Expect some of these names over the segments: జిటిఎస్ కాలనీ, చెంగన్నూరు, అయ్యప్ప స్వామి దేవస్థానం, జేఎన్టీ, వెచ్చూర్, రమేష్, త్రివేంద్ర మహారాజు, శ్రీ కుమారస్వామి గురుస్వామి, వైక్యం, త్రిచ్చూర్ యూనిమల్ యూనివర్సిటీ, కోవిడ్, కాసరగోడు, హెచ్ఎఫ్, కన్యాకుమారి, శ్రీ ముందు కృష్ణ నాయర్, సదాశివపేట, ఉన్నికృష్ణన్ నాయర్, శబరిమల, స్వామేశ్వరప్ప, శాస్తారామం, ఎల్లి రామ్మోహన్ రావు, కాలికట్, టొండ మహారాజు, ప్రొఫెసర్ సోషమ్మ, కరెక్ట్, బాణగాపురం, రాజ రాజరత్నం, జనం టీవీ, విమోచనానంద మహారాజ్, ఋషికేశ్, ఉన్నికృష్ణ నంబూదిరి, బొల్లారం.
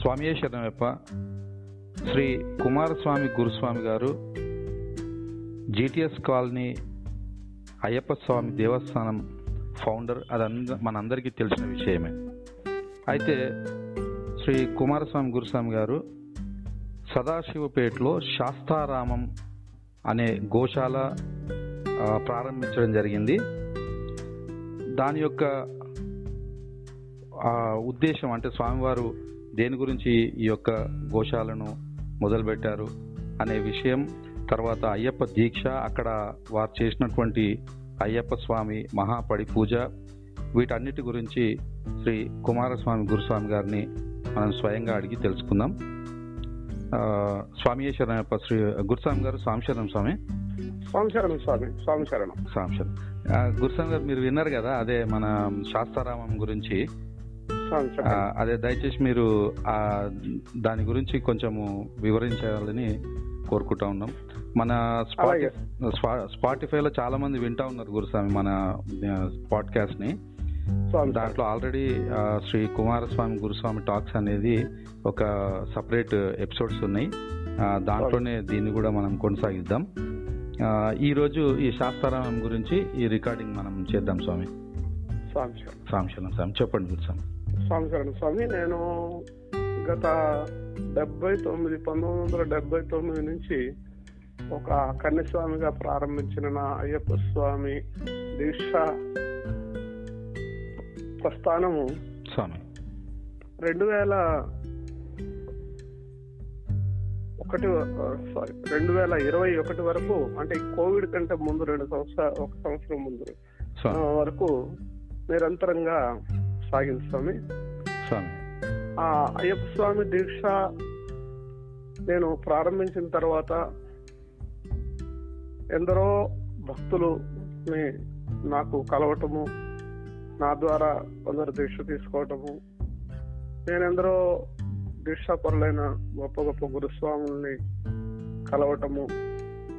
స్వామేశ్వరప్ప శ్రీ కుమారస్వామి గురుస్వామి గారు జిటిఎస్ కాలనీ అయ్యప్ప స్వామి దేవస్థానం ఫౌండర్. అది మనందరికీ తెలిసిన విషయమే. అయితే శ్రీ కుమారస్వామి గురుస్వామి గారు సదాశివపేటలో శాస్తారామం అనే గోశాల ప్రారంభించడం జరిగింది. దాని యొక్క ఉద్దేశం అంటే స్వామివారు దేని గురించి ఈ యొక్క గోశాలను మొదలుపెట్టారు అనే విషయం, తర్వాత అయ్యప్ప దీక్ష, అక్కడ వారు చేసినటువంటి అయ్యప్ప స్వామి మహాపడి పూజ, వీటన్నిటి గురించి శ్రీ కుమారస్వామి గురుస్వామి గారిని మనం స్వయంగా అడిగి తెలుసుకుందాం. స్వామి శరణయ్యప్ప శ్రీ గురుస్వామి గారు, స్వామిశరణం స్వామి. స్వామిశరణం స్వామి. స్వామిశరణం. స్వామిశరణం. గురుస్వామి గారు, మీరు విన్నారు కదా అదే మన శాస్తారామం గురించి, అదే దయచేసి మీరు దాని గురించి కొంచెము వివరించాలని కోరుకుంటా ఉన్నాం. మన స్పాటిఫైలో చాలా మంది వింటా ఉన్నారు గురుస్వామి మన పాడ్కాస్ట్ ని. దాంట్లో ఆల్రెడీ శ్రీ కుమారస్వామి గురుస్వామి టాక్స్ అనేది ఒక సపరేట్ ఎపిసోడ్స్ ఉన్నాయి, దాంట్లోనే దీన్ని కూడా మనం కొనసాగిద్దాం. ఈరోజు ఈ శాస్తారామం గురించి ఈ రికార్డింగ్ మనం చేద్దాం స్వామి. చెప్పండి గురుస్వామి. స్వామిశరణం స్వామి. నేను గత 1979 నుంచి ఒక కన్యస్వామిగా ప్రారంభించిన నా అయ్యప్ప స్వామి దీక్ష ప్రస్థానము స్వామి 2021 వరకు, అంటే కోవిడ్ కంటే ముందు 1 సంవత్సరం ముందు వరకు నిరంతరంగా సాగింది స్వామి. అయ్యప్ప స్వామి దీక్ష నేను ప్రారంభించిన తర్వాత ఎందరో భక్తులు నాకు కలవటము, నా ద్వారా కొందరు దీక్ష తీసుకోవటము, నేనెందరో దీక్ష పరులైన గొప్ప గొప్ప గురుస్వాముల్ని కలవటము,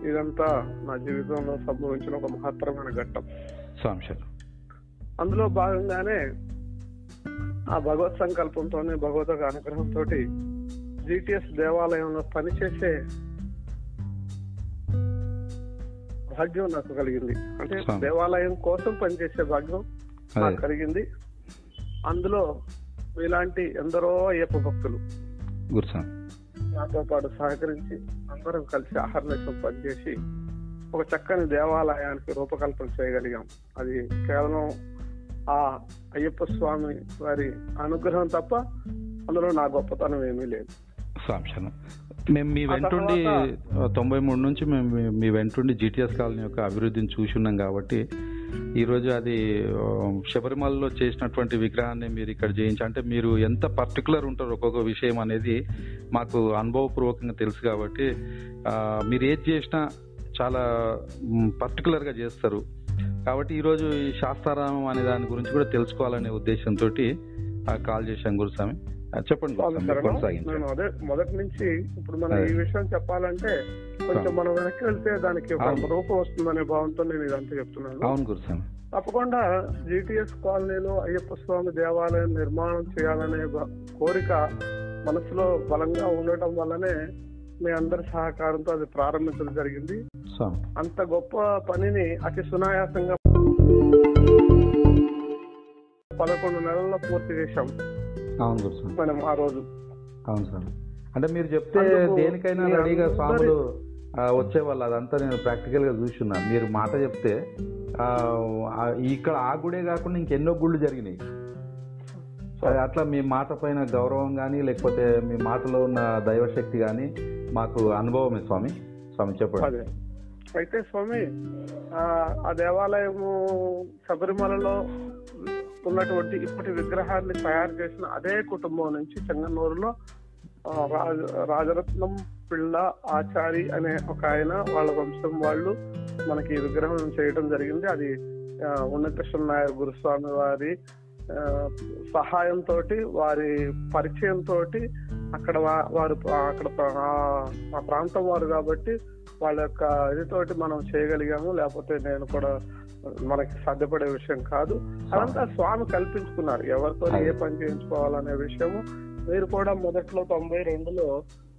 ఇదంతా నా జీవితంలో సంభవించిన ఒక మహత్తరమైన ఘట్టం. అందులో భాగంగానే ఆ భగవత్ సంకల్పంతోనే, భగవత్ అనుగ్రహంతో జిటిఎస్ దేవాలయంలో పనిచేసే భాగ్యం నాకు కలిగింది. అంటే దేవాలయం కోసం పనిచేసే భాగ్యం నాకు కలిగింది. అందులో ఇలాంటి ఎందరో అయ్యప్ప భక్తులు నాతో పాటు సహకరించి అందరం కలిసి ఆహర్నిశం పనిచేసి ఒక చక్కని దేవాలయానికి రూపకల్పన చేయగలిగాం. అది కేవలం ఆ అయ్యప్ప స్వామి వారి అనుగ్రహం తప్ప అందులో నా గొప్పతనం ఏమీ లేదు. మేము మీ వెంటుండి 93 నుంచి మేము మీ వెంటుండి జిటిఎస్ కాలనీ యొక్క అభివృద్ధిని చూసి ఉన్నాం కాబట్టి ఈరోజు అది శబరిమలలో చేసినటువంటి విగ్రహాన్ని మీరు ఇక్కడ చేయించి, అంటే మీరు ఎంత పర్టికులర్ ఉంటారు ఒక్కొక్క విషయం అనేది మాకు అనుభవపూర్వకంగా తెలుసు కాబట్టి మీరు ఏది చేసినా చాలా పర్టికులర్గా చేస్తారు కాబట్టి ఈరోజు ఈ శాస్తారామం అనే దాని గురించి కూడా తెలుసుకోవాలనే ఉద్దేశంతో కాల్ చేశాం గురుస్వామి. చెప్పండి. నేను అదే మొదటి నుంచి ఇప్పుడు మనం ఈ విషయం చెప్పాలంటే కొంచెం మనం వెనక్కి వెళ్తే దానికి రూపం వస్తుందనే భావంతో నేను ఇదంతా చెప్తున్నాను. అవును గురుస్వామి. తప్పకుండా జిటిఎస్ కాలనీలో అయ్యప్ప స్వామి దేవాలయం నిర్మాణం చేయాలనే కోరిక మనసులో బలంగా ఉండటం వల్లనే మీ అందరి సహకారంతో అది ప్రారంభించడం జరిగింది. అంత గొప్ప పనిని అతి సునాయాసంగా 11 నెలల్లో పూర్తి చేశాం. మనం ఆ రోజు అంటే మీరు చెప్తే దేనికైనా రెడీగా స్వాములు వచ్చేవాళ్ళు, అదంతా నేను ప్రాక్టికల్ గా చూస్తున్నా. మీరు మాట చెప్తే ఇక్కడ ఆ గుడే కాకుండా ఇంకెన్నో గుళ్ళు జరిగినాయి. అట్లా మీ మాట పైన గౌరవం కానీ లేకపోతే మీ మాటలో ఉన్న దైవశక్తి కానీ మాకు అనుభవమే స్వామి. స్వామి చెప్పండి. అయితే స్వామి, ఆ దేవాలయము శబరిమలలో ఉన్నటువంటి ఇప్పటి విగ్రహాన్ని తయారు చేసిన అదే కుటుంబం నుంచి చెంగన్నూరులో రాజ రాజరత్నం పిల్ల ఆచారి అనే ఒక ఆయన, వాళ్ళ వంశం వాళ్ళు మనకి విగ్రహం చేయడం జరిగింది. అది ఉన్నికృష్ణన్ నాయర్ గురుస్వామి వారి సహాయంతో, వారి పరిచయంతో అక్కడ వారు అక్కడ ఆ ప్రాంతం వారు కాబట్టి వాళ్ళ యొక్క ఇదితోటి మనం చేయగలిగాము, లేకపోతే నేను కూడా మనకి సాధ్యపడే విషయం కాదు. అదంతా స్వామి కల్పించుకున్నారు, ఎవరితో ఏ పని చేయించుకోవాలనే విషయము. మీరు కూడా మొదట్లో 1992లో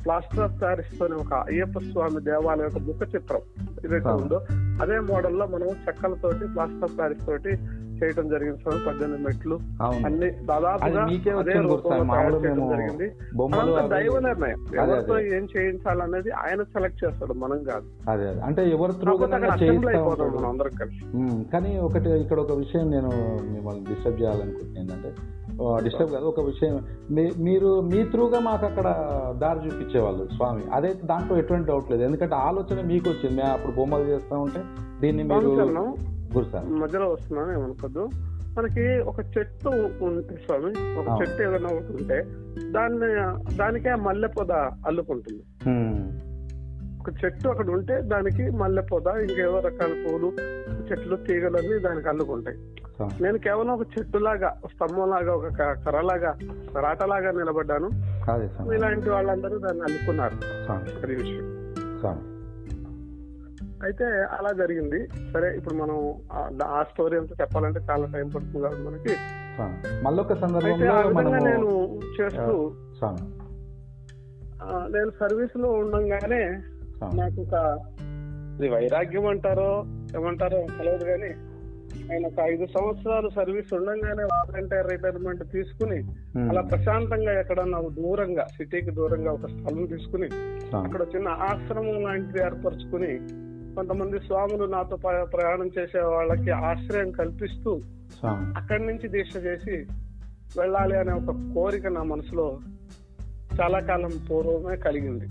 ప్లాస్టర్ ఆఫ్ ప్యారిస్ తోని ఒక అయ్యప్ప స్వామి దేవాలయం యొక్క ముఖ చిత్రం ఏదైతే ఉందో అదే మోడల్ లో మనం చెక్కలతోటి ప్లాస్టర్ ఆఫ్ ప్యారిస్ తోటి చేయడం జరిగింది. 18 మెట్లు అన్ని దాదాపుగా అదే రూపంలో చేయడం జరిగింది. దైవ నిర్ణయం, ఎవరితో ఏం చేయించాలనేది ఆయన సెలెక్ట్ చేస్తాడు, మనం కాదు. అంటే ఎవరితో అసెంబ్లీ అయిపోతాం మనం అందరం కలిసి. కానీ ఒకటి ఇక్కడ ఒక విషయం నేను మిమ్మల్ని డిస్టర్బ్ చేయాలనుకుంటున్నాను ఏంటంటే, డిస్టర్బ్ కాదు, ఒక విషయం మీరు మీ త్రూగా మాకు అక్కడ దారి చూపించేవాళ్ళు స్వామి, అదే దాంట్లో ఎటువంటి డౌట్ లేదు. ఎందుకంటే ఆలోచన మీకు వచ్చింది, మేము అప్పుడు బొమ్మలు చేస్తా ఉంటే దీన్ని మధ్యలో వస్తున్నాను ఏమనుకోద్దు. మనకి ఒక చెట్టు ఉంటుంది స్వామి, ఒక చెట్టు ఏదైనా ఒకటి ఉంటే దానికే మల్లెపొద అల్లుకుంటుంది. ఒక చెట్టు అక్కడ ఉంటే దానికి మల్లెపొద ఇంకేదో రకాల పూలు చెట్లు తీగలన్నీ దానికి అల్లుకుంటాయి. నేను కేవలం ఒక చెట్టులాగా, స్తంభంలాగా, ఒక కర్రలాగా, రాటలాగా నిలబడ్డాను. ఇలాంటి వాళ్ళందరూ దాన్ని అల్లుకున్నారు. అది విషయం. అయితే అలా జరిగింది. సరే, ఇప్పుడు మనం ఆ స్టోరీ అంతా చెప్పాలంటే చాలా టైం పడుతుంది కాబట్టి మనకి మళ్ళొక సందర్భంలో నేను చేస్తూ నేను సర్వీస్ లో ఉండగానే నాకు ఒక వైరాగ్యం ఏమంటారో తెలియదు కానీ ఆయన ఒక 5 సంవత్సరాలు సర్వీస్ ఉండగానే వాలంటీర్ రిటైర్మెంట్ తీసుకుని అలా ప్రశాంతంగా ఎక్కడన్నా దూరంగా, సిటీకి దూరంగా ఒక స్థలం తీసుకుని అక్కడ చిన్న ఆశ్రమం లాంటిది ఏర్పరచుకుని కొంతమంది స్వాములు నాతో ప్రయాణం చేసే వాళ్ళకి ఆశ్రయం కల్పిస్తూ అక్కడి నుంచి దీక్ష చేసి వెళ్ళాలి అనే ఒక కోరిక నా మనసులో చాలా కాలం పూర్వమే కలిగింది.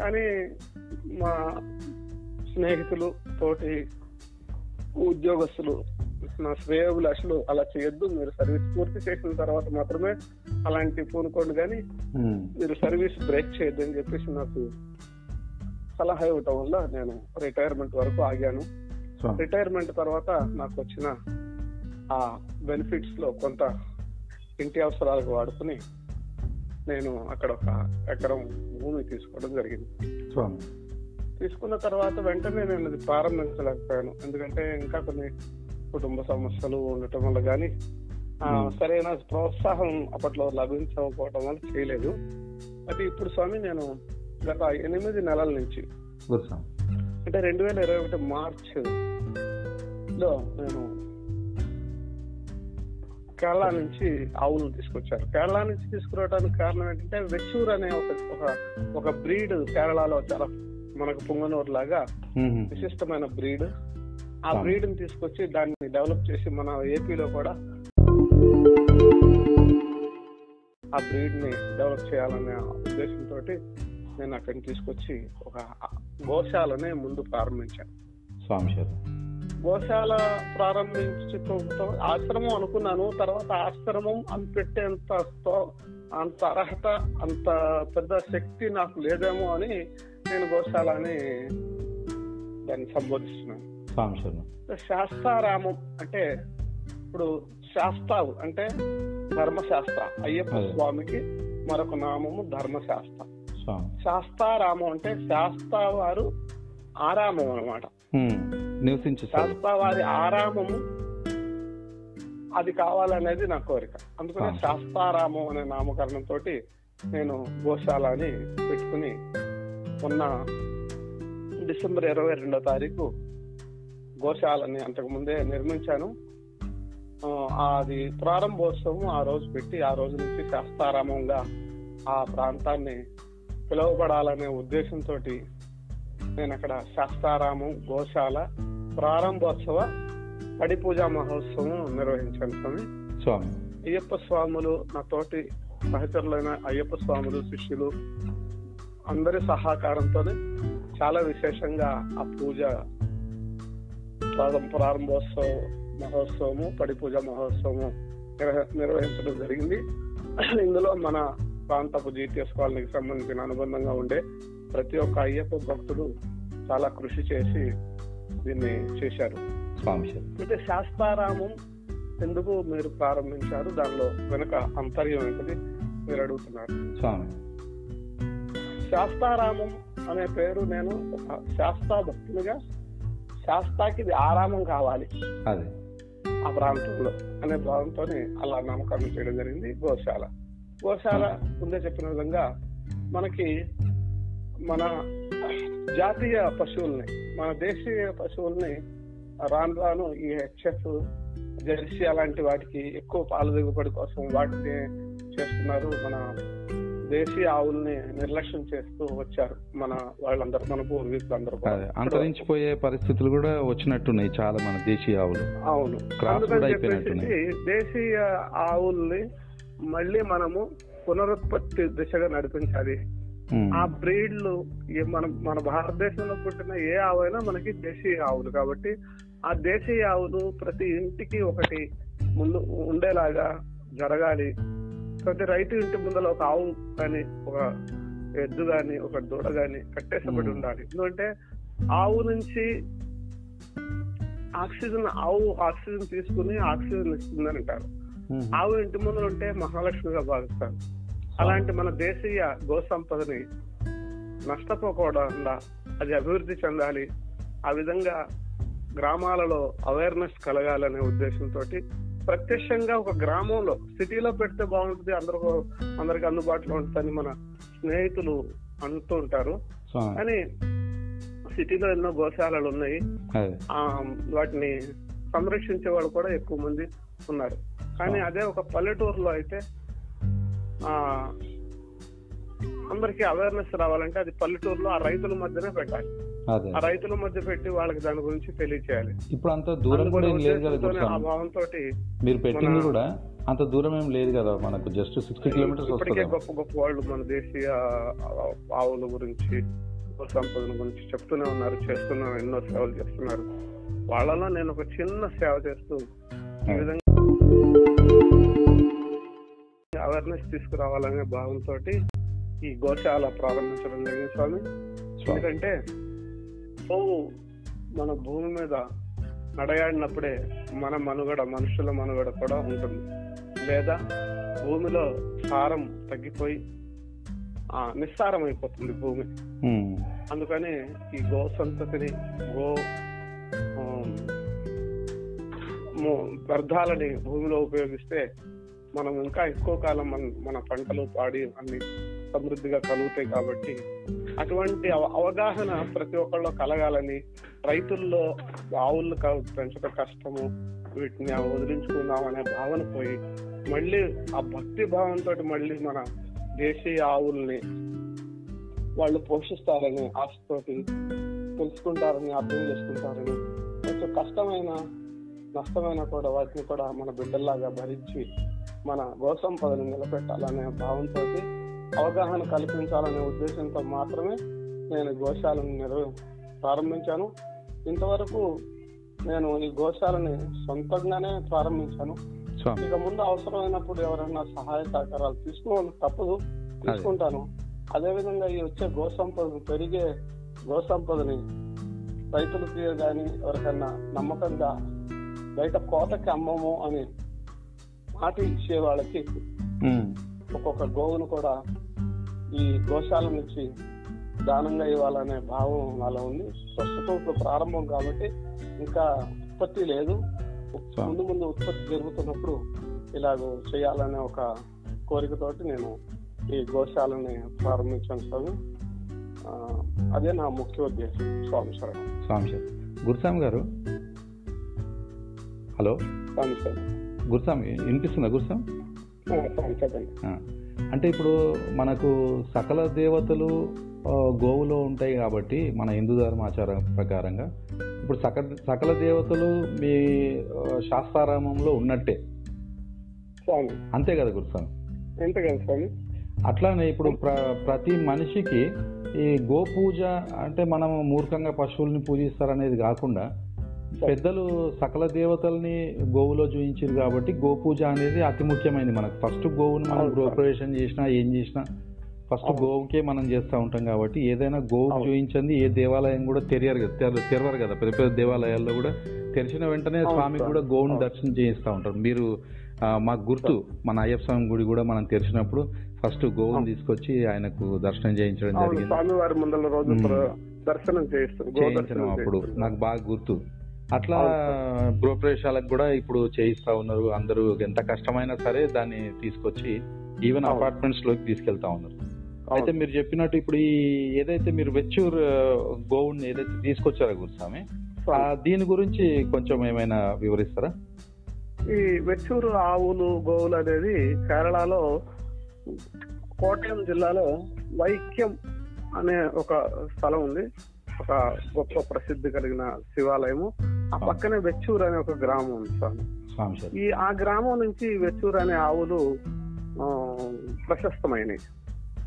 కానీ మా స్నేహితులు, తోటి ఉద్యోగస్తులు, నా శ్రేయోగులు అసలు అలా చేయొద్దు, మీరు సర్వీస్ పూర్తి చేసిన తర్వాత మాత్రమే అలాంటి పూనుకోండి, కానీ మీరు సర్వీస్ బ్రేక్ చేయొద్దు అని చెప్పేసి నాకు సలహా ఇవ్వటం వల్ల నేను రిటైర్మెంట్ వరకు ఆగాను. రిటైర్మెంట్ తర్వాత నాకు వచ్చిన ఆ బెనిఫిట్స్ లో కొంత ఇంటి అవసరాలకు వాడుకుని నేను అక్కడ ఒక 1 ఎకరం భూమి తీసుకోవడం జరిగింది. తీసుకున్న తర్వాత వెంటనే నేను అది ప్రారంభించలేకపోయాను, ఎందుకంటే ఇంకా కొన్ని కుటుంబ సమస్యలు ఉండటం వల్ల, కానీ సరైన ప్రోత్సాహం అప్పట్లో లభించకపోవడం వల్ల చేయలేదు. అది ఇప్పుడు స్వామి నేను గత 8 నెలల నుంచి, అంటే 2021 మార్చిలో నేను కేరళ నుంచి ఆవులను తీసుకొచ్చాను. కేరళ నుంచి తీసుకురావడానికి కారణం ఏంటంటే వెచ్చూర్ అనే ఒక బ్రీడ్ కేరళలో చాలా మనకు పుంగనూరు లాగా విశిష్టమైన బ్రీడ్. ఆ బ్రీడ్ ని తీసుకొచ్చి దాన్ని డెవలప్ చేసి మన ఏపీలో కూడా ఆ బ్రీడ్ ని డెవలప్ చేయాలనే ఉద్దేశంతో నేను అక్కడిని తీసుకొచ్చి ఒక గోశాలనే ముందు ప్రారంభించాను. గోశాల ప్రారంభించడంతో ఆశ్రమం అనుకున్నాను, తర్వాత ఆశ్రమం అని పెట్టేంత అర్హత, అంత పెద్ద శక్తి నాకు లేదేమో అని నేను గోశాల అని దాన్ని సంబోధిస్తున్నాను. శాస్తారామం అంటే ఇప్పుడు శాస్తావు అంటే ధర్మశాస్త్ర, అయ్యప్ప స్వామికి మరొక నామము ధర్మశాస్త్ర. శాస్తారామం అంటే శాస్తా వారు ఆరామం అన్నమాట, నివసించే శాస్తా వారి ఆరామము, అది కావాలనేది నా కోరిక. అందుకనే శాస్తారామం అనే నామకరణంతో నేను గోశాల అని పెట్టుకుని మొన్న డిసెంబర్ 22వ తారీఖు గోశాలని అంతకుముందే నిర్మించాను. అది ప్రారంభోత్సవం ఆ రోజు పెట్టి ఆ రోజు నుంచి శాస్తారామంగా ఆ ప్రాంతాన్ని పిలువబడాలనే ఉద్దేశంతో నేను అక్కడ శాస్తారామం గోశాల ప్రారంభోత్సవ పడి పూజా మహోత్సవం నిర్వహించాను స్వామి. అయ్యప్ప స్వాములు, నా తోటి సహచరులైన అయ్యప్ప స్వాములు, శిష్యులు అందరి సహకారంతో చాలా విశేషంగా ఆ పూజ ప్రారంభోత్సవము పడి పూజ మహోత్సవము నిర్వహించడం జరిగింది. ఇందులో మన ప్రాంతపు జిటిఎస్ కాలనీకి సంబంధించిన అనుబంధంగా ఉండే ప్రతి ఒక్క అయ్యప్ప భక్తుడు చాలా కృషి చేసి దీన్ని చేశారు. అయితే శాస్తారామం ఎందుకు మీరు ప్రారంభించారు, దానిలో వెనుక అంతర్యం ఏంటిది, మీరు అడుగుతున్నారు. శాస్తారామం అనే పేరు, నేను శాస్తా భక్తులుగా శాస్తాకి ఇది ఆరామం కావాలి ఆ ప్రాంతంలో అనే భావంతో అలా నామకరణం చేయడం జరిగింది. గోశాల, గోశాల ముందే చెప్పిన విధంగా మనకి మన జాతీయ పశువుల్ని, మన దేశీయ పశువుల్ని రాను రాను ఈ హెచ్ఎఫ్, జెర్సీ అలాంటి వాటికి ఎక్కువ పాలు దిగుబడి కోసం వాటిని చేస్తున్నారు. మన దేశీయ ఆవుల్ని నిర్లక్ష్యం చేస్తూ వచ్చారు మన వాళ్ళందరూ, మన పూర్వీకులందరూ అంతరించిపోయే పరిస్థితులు కూడా వచ్చినట్టున్నాయి చాలా మన దేశీయ ఆవులు. అవును, అందుకని చెప్పేసి దేశీయ ఆవుల్ని మళ్ళీ మనము పునరుత్పత్తి దిశగా నడిపించాలి. ఆ బ్రీడ్లు మన మన భారతదేశంలో పుట్టిన ఏ ఆవు అయినా మనకి దేశీయ ఆవులు కాబట్టి ఆ దేశీయ ఆవులు ప్రతి ఇంటికి ఒకటి ముందు ఉండేలాగా జరగాలి. ప్రతి రైతు ఇంటి ముందర ఒక ఆవు కానీ, ఒక ఎద్దు కానీ, ఒక దూడ కానీ కట్టేసబడి ఉండాలి. ఎందుకంటే ఆవు నుంచి ఆక్సిజన్, ఆవు ఆక్సిజన్ తీసుకుని ఆక్సిజన్ ఇస్తుందని అంటారు. ఆవు ఇంటి ముందర ఉంటే మహాలక్ష్మిగా భావిస్తారు. అలాంటి మన దేశీయ గోసంపదని నష్టపోకుండా అది అభివృద్ధి చెందాలి. ఆ విధంగా గ్రామాలలో అవేర్నెస్ కలగాలనే ఉద్దేశంతో ప్రత్యక్షంగా ఒక గ్రామంలో, సిటీలో పెడితే బాగుంటుంది, అందరికి అందుబాటులో ఉంటుందని మన స్నేహితులు అంటూ ఉంటారు. కానీ సిటీలో ఎన్నో గోశాలలు ఉన్నాయి, వాటిని సంరక్షించే వాళ్ళు కూడా ఎక్కువ మంది ఉన్నారు. కానీ అదే ఒక పల్లెటూరులో అయితే అందరికి అవేర్నెస్ రావాలంటే అది పల్లెటూరులో ఆ రైతుల మధ్యనే పెట్టాలి. ఆ రైతుల మధ్య పెట్టి వాళ్ళకి దాని గురించి తెలియచేయాలి. ఇప్పుడు అంత దూరం కూడా ఆ భావంతో మీరు పెట్టింది కూడా అంత దూరం ఏం లేదు కదా మనకు, జస్ట్ 60 కిలోమీటర్స్. ఇప్పటికే గొప్ప గొప్ప వాళ్ళు మన దేశీయ ఆవుల గురించి, సంపదల గురించి చెప్తూనే ఉన్నారు, చేస్తున్నారు, ఎన్నో సేవలు చేస్తున్నారు. వాళ్ళలో నేను ఒక చిన్న సేవ చేస్తూ ఈ విధంగా అవేర్నెస్ తీసుకురావాలనే భావంతో ఈ గోశాల ప్రారంభించడం జరిగింది స్వామి. ఎందుకంటే మన భూమి మీద నడయాడినప్పుడే మన మనుగడ, మనుషుల మనుగడ కూడా ఉంటుంది. లేదా భూమిలో సారం తగ్గిపోయి నిస్సారం అయిపోతుంది భూమి. అందుకని ఈ గో సంతతిని, గో వ్యర్థాలని భూమిలో ఉపయోగిస్తే మనం ఇంకా ఎక్కువ కాలం మన పంటలు, పాడి అన్ని సమృద్ధిగా కలుగుతాయి. కాబట్టి అటువంటి అవగాహన ప్రతి ఒక్కళ్ళు కలగాలని, రైతుల్లో ఆవులు పెంచడం కష్టము, వీటిని వదిలించుకుందాం అనే భావన పోయి మళ్ళీ ఆ భక్తి భావంతో మళ్ళీ మన దేశీయ ఆవుల్ని వాళ్ళు పోషిస్తారని ఆశతోటి, తెలుసుకుంటారని, అర్థం చేసుకుంటారని, కొంచెం కష్టమైన నష్టమైనా కూడా వాటిని కూడా మన బిడ్డల్లాగా భరించి మన గోసంపదని నిలబెట్టాలనే భావంతో అవగాహన కల్పించాలనే ఉద్దేశంతో మాత్రమే నేను గోశాలను ప్రారంభించాను. ఇంతవరకు నేను ఈ గోశాలని సొంతంగానే ప్రారంభించాను. ఇక ముందు అవసరమైనప్పుడు ఎవరైనా సహాయ సహకారాలు తప్పదు తీసుకుంటాను. అదేవిధంగా ఈ వచ్చే గోసంపదను, పెరిగే గోసంపదని రైతులకి కానీ ఎవరికన్నా నమ్మకంగా బయట కోతకి అమ్మము అని మాట ఇచ్చే వాళ్ళకి ఒక్కొక్క గోవును కూడా ఈ గోశాల నుంచి దానంగా ఇవ్వాలనే భావం అలా ఉంది. ప్రస్తుతం ఇప్పుడు ప్రారంభం కాబట్టి ఇంకా ఉత్పత్తి లేదు. ముందు ముందు ఉత్పత్తి జరుగుతున్నప్పుడు ఇలాగ చేయాలనే ఒక కోరికతోటి నేను ఈ గోశాలని ప్రారంభించాను స్వామి. అదే నా ముఖ్య ఉద్దేశం. స్వామి గురుస్వామి గారు, హలో స్వామి సార్, గురుస్వామి వినిపిస్తుందా? గురుస్వామి అంటే ఇప్పుడు మనకు సకల దేవతలు గోవులో ఉంటాయి కాబట్టి మన హిందూ ధర్మ ఆచారం ప్రకారంగా ఇప్పుడు సకల దేవతలు మీ శాస్తారామంలో ఉన్నట్టే అంతే కదా గురుస్వామి? అంతే కదా స్వామి. అట్లానే ఇప్పుడు ప్రతి మనిషికి ఈ గో పూజ అంటే మనం మూర్ఖంగా పశువుల్ని పూజిస్తారనేది కాకుండా పెద్దలు సకల దేవతల్ని గోవులో చూయించారు కాబట్టి గోపూజ అనేది అతి ముఖ్యమైనది మనకు. ఫస్ట్ గోవును మనం గృహప్రవేశం చేసినా ఏం చేసినా ఫస్ట్ గోవుకే మనం చేస్తూ ఉంటాం కాబట్టి ఏదైనా గోవు చూయించింది ఏ దేవాలయం కూడా తెరవరు కదా. పెద్ద పెద్ద దేవాలయాల్లో కూడా తెరిచిన వెంటనే స్వామి కూడా గోవును దర్శనం చేయిస్తూ ఉంటారు. మీరు మాకు గుర్తు మన అయ్యప్ప స్వామి గుడి కూడా మనం తెరిచినప్పుడు ఫస్ట్ గోవును తీసుకొచ్చి ఆయనకు దర్శనం చేయించడం జరిగింది. అప్పుడు నాకు బాగా గుర్తు. అట్లా గృహప్రవేశాలకు కూడా ఇప్పుడు చేయిస్తా ఉన్నారు అందరూ, ఎంత కష్టమైనా సరే దాన్ని తీసుకొచ్చి ఈవెన్ అపార్ట్మెంట్స్ లోకి తీసుకెళ్తా ఉన్నారు. అయితే మీరు చెప్పినట్టు ఇప్పుడు ఈ ఏదైతే మీరు వెచ్చూర్ గోవుని ఏదైతే తీసుకొచ్చారో గురుస్వామి, దీని గురించి కొంచెం ఏమైనా వివరిస్తారా? ఈ వెచ్చూరు ఆవులు గోవులు అనేది కేరళలో కోటయం జిల్లాలో వైక్యం అనే ఒక స్థలం ఉంది, ఒక గొప్ప ప్రసిద్ధి కలిగిన శివాలయము. ఆ పక్కనే వెచ్చూరు అనే ఒక గ్రామం ఉంది సార్. ఈ ఆ గ్రామం నుంచి వెచ్చూరు అనే ఆవులు ప్రశస్తమైనవి.